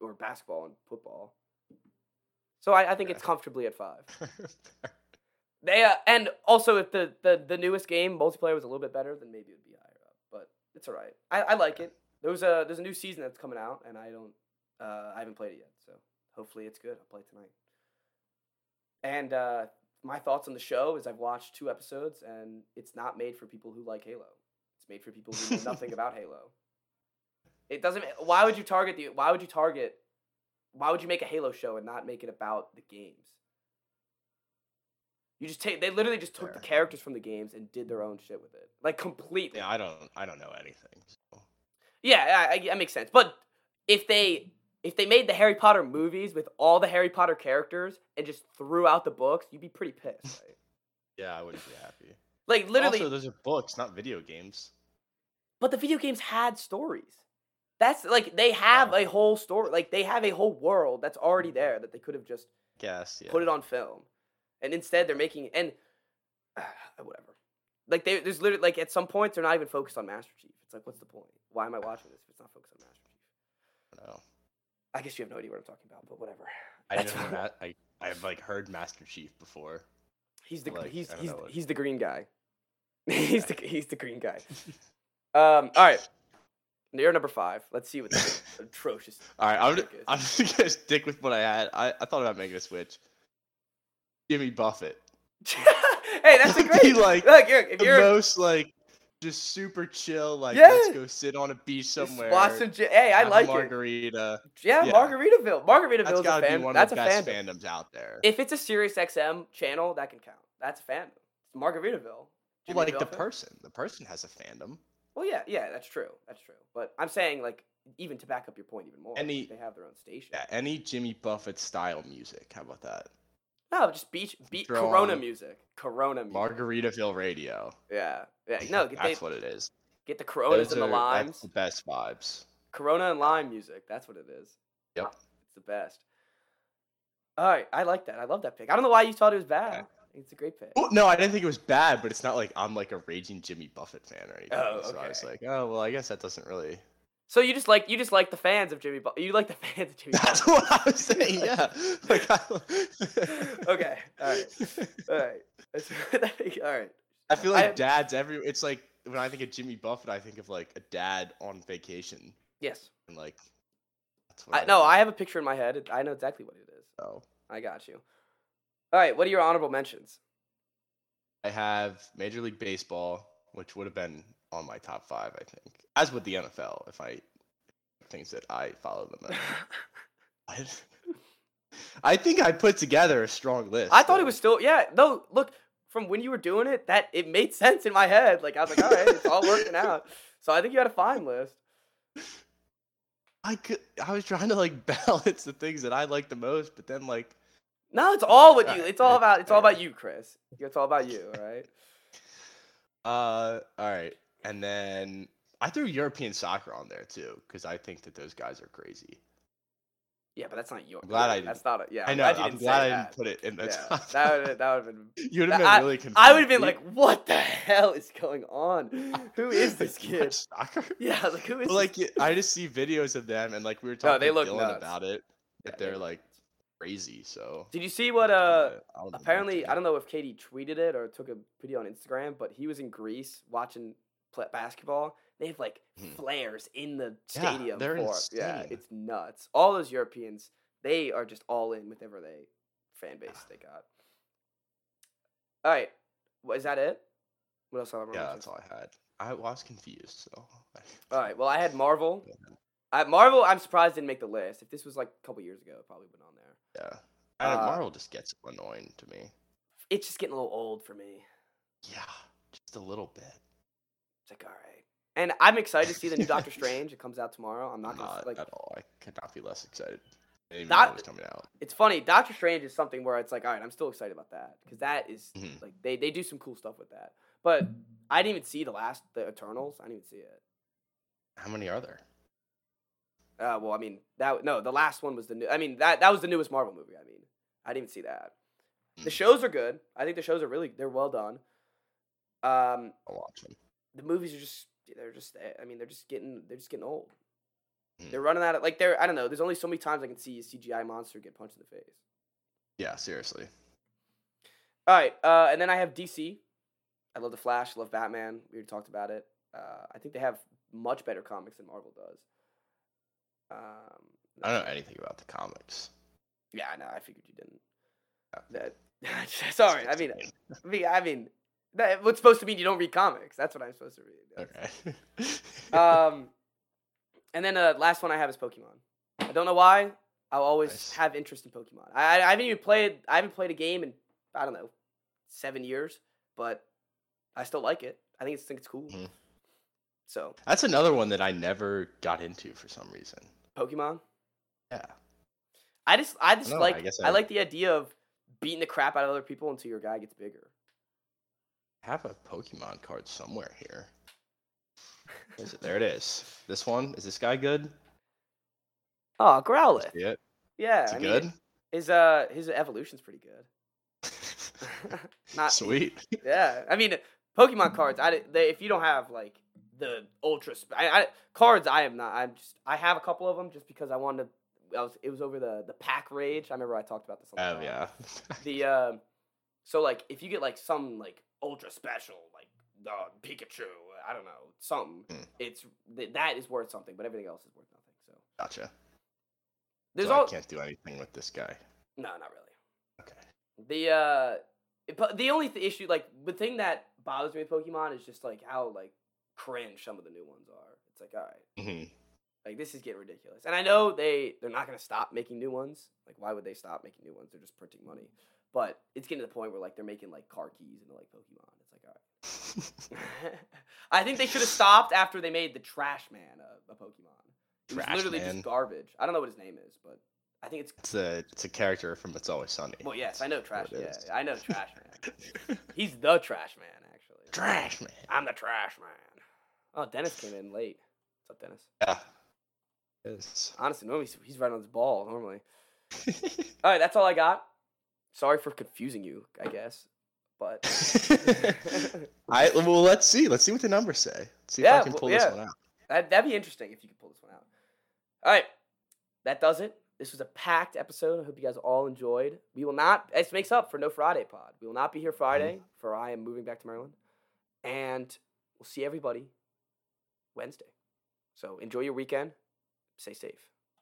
or basketball and football. So I think it's comfortably at 5. And also, if the newest game, multiplayer, was a little bit better, then maybe it would be higher up. But it's all right. I like it. There's a new season that's coming out, and I haven't played it yet. So hopefully it's good. I'll play it tonight. And... my thoughts on the show is I've watched 2 episodes, and it's not made for people who like Halo. It's made for people who know nothing about Halo. It doesn't. Why would you make a Halo show and not make it about the games? They literally just took the characters from the games and did their own shit with it, like completely. Yeah, I don't know anything. So. Yeah, that makes sense. But if they made the Harry Potter movies with all the Harry Potter characters and just threw out the books, you'd be pretty pissed, right? Yeah, I wouldn't be happy. Like, literally... Also, those are books, not video games. But the video games had stories. That's, like, they have a whole story. Like, they have a whole world that's already there that they could have just put it on film. And instead, they're making... And... whatever. Like, there's literally... Like, at some points, they're not even focused on Master Chief. It's like, what's the point? Why am I watching this if it's not focused on Master Chief? I don't know. I guess you have no idea what I'm talking about, but whatever. I've like heard Master Chief before. He's the green guy. He's the green guy. All right. You're number 5. Let's see what this atrocious. All right, I'm just gonna stick with what I had. I thought about making a switch. Jimmy Buffett. Hey, that's a great. Look, if you're most like. Just super chill, like let's go sit on a beach somewhere. Hey, I like margarita. Yeah, Margaritaville. Margaritaville's gotta be one of the best fandoms out there. If it's a Sirius XM channel, that can count. That's a fandom. It's Margaritaville. Well, like the person has a fandom. Well, yeah, that's true. But I'm saying, like, even to back up your point even more, they have their own station. Yeah, any Jimmy Buffett style music. How about that? No, just beach Corona music. Margaritaville radio. Yeah. No, that's what it is. Get the Coronas and the limes. That's the best vibes. Corona and lime music. That's what it is. Yep, it's the best. All right, I like that. I love that pick. I don't know why you thought it was bad. Okay. It's a great pick. Well, no, I didn't think it was bad, but it's not like I'm like a raging Jimmy Buffett fan or anything. Oh, okay. So I was like, oh well, I guess that doesn't really. So you just like the fans of Jimmy Buffett. You like the fans of Jimmy Buffett. That's what I was saying, yeah. Like, okay, all right. All right. I feel like dads it's like, when I think of Jimmy Buffett, I think of, like, a dad on vacation. Yes. And, like, that's what I have a picture in my head. I know exactly what it is. Oh. I got you. All right, what are your honorable mentions? I have Major League Baseball, which would have been on my top 5, I think. As with the NFL, if I things that I follow them. I think I put together a strong list. I thought it was still no, look, from when you were doing it, that it made sense in my head. Like, I was like, all right, it's all working out. So I think you had a fine list. I was trying to, like, balance the things that I like the most, but then, like, no, it's all with you. It's all about you, Chris. It's all about you, right? All right. And then I threw European soccer on there too, because I think that those guys are crazy. Yeah, but that's not your. I'm glad I didn't. That's not. I know. I'm glad I didn't put it in the top. That would have been. You would have been really confused. I would have been like, "What the hell is going on? Who is this kid?" Soccer. Yeah, I was like, who is? Well, like, I just see videos of them, and, like, we were talking to Dylan about it, that they're like crazy. So did you see what? Apparently, I don't know if Katie tweeted it or took a video on Instagram, but he was in Greece watching basketball. They have, like, flares in the stadium. Yeah, they're insane. Yeah, it's nuts. All those Europeans, they are just all in with whatever fan base they got. All right, is that it? What else? That's all I had. I was confused. So. All right. Well, I had Marvel. Yeah. Marvel, I'm surprised didn't make the list. If this was, like, a couple years ago, it probably been on there. Yeah. Marvel just gets annoying to me. It's just getting a little old for me. Yeah. just a little bit. It's like, all right. And I'm excited to see the new Doctor Strange. It comes out tomorrow. I'm not gonna, like, at all. I cannot be less excited. It's coming out. It's funny. Doctor Strange is something where it's like, all right, I'm still excited about that because that is like they do some cool stuff with that. But I didn't even see the Eternals. I didn't even see it. How many are there? Well, I mean the last one was the new. I mean that was the newest Marvel movie. I mean, I didn't even see that. The shows are good. I think the shows are they're well done. I'll watch them. The movies are just. They're just getting old. They're running out of I don't know. There's only so many times I can see a CGI monster get punched in the face. Yeah, seriously. All right, and then I have DC. I love the Flash. Love Batman. We already talked about it. I think they have much better comics than Marvel does. I don't know anything about the comics. Yeah, I know. I figured you didn't. Sorry. I mean. What's supposed to mean you don't read comics? That's what I'm supposed to read. Okay. And then last one I have is Pokemon. I don't know why. I'll always have interest in Pokemon. I haven't even played. I haven't played a game in 7 years, but I still like it. I think it's cool. Mm-hmm. So that's another one that I never got into for some reason. Pokemon. Yeah. I like the idea of beating the crap out of other people until your guy gets bigger. Have a Pokemon card somewhere here. Is it? There it is. This one? Is this guy good? Oh, Growlithe. It. Yeah. Is he good? His evolution's pretty good. Sweet. Yeah. I mean, Pokemon cards, if you don't have, the ultra... cards, I am not. I have a couple of them just because I wanted to... it was over the pack rage. I remember I talked about this a lot. Oh, yeah. If you get, some, ultra special, Pikachu, I don't know, something. It's that is worth something, but everything else is worth nothing. So gotcha. I can't do anything with this guy. No, not really. Okay. The only issue, the thing that bothers me with Pokemon is just how cringe some of the new ones are. It's like, all right, this is getting ridiculous. And I know they're not gonna stop making new ones. Why would they stop making new ones? They're just printing money. But it's getting to the point where they're making car keys and Pokemon. It's like, all right. I think they should have stopped after they made the Trash Man a Pokemon. It was literally just garbage. I don't know what his name is, but I think it's a character from It's Always Sunny. Well, yes, I know Trash. Yeah, I know Trash Man. He's the Trash Man, actually. Trash Man. I'm the Trash Man. Oh, Dennis came in late. What's up, Dennis? Yeah. Honestly, normally he's right on his ball. Normally. All right, that's all I got. Sorry for confusing you, I guess, but let's see. Let's see what the numbers say. Let's see if I can pull this one out. That'd be interesting if you could pull this one out. All right, that does it. This was a packed episode. I hope you guys all enjoyed. We will not. This makes up for no Friday pod. We will not be here Friday, for I am moving back to Maryland, and we'll see everybody Wednesday. So enjoy your weekend. Stay safe.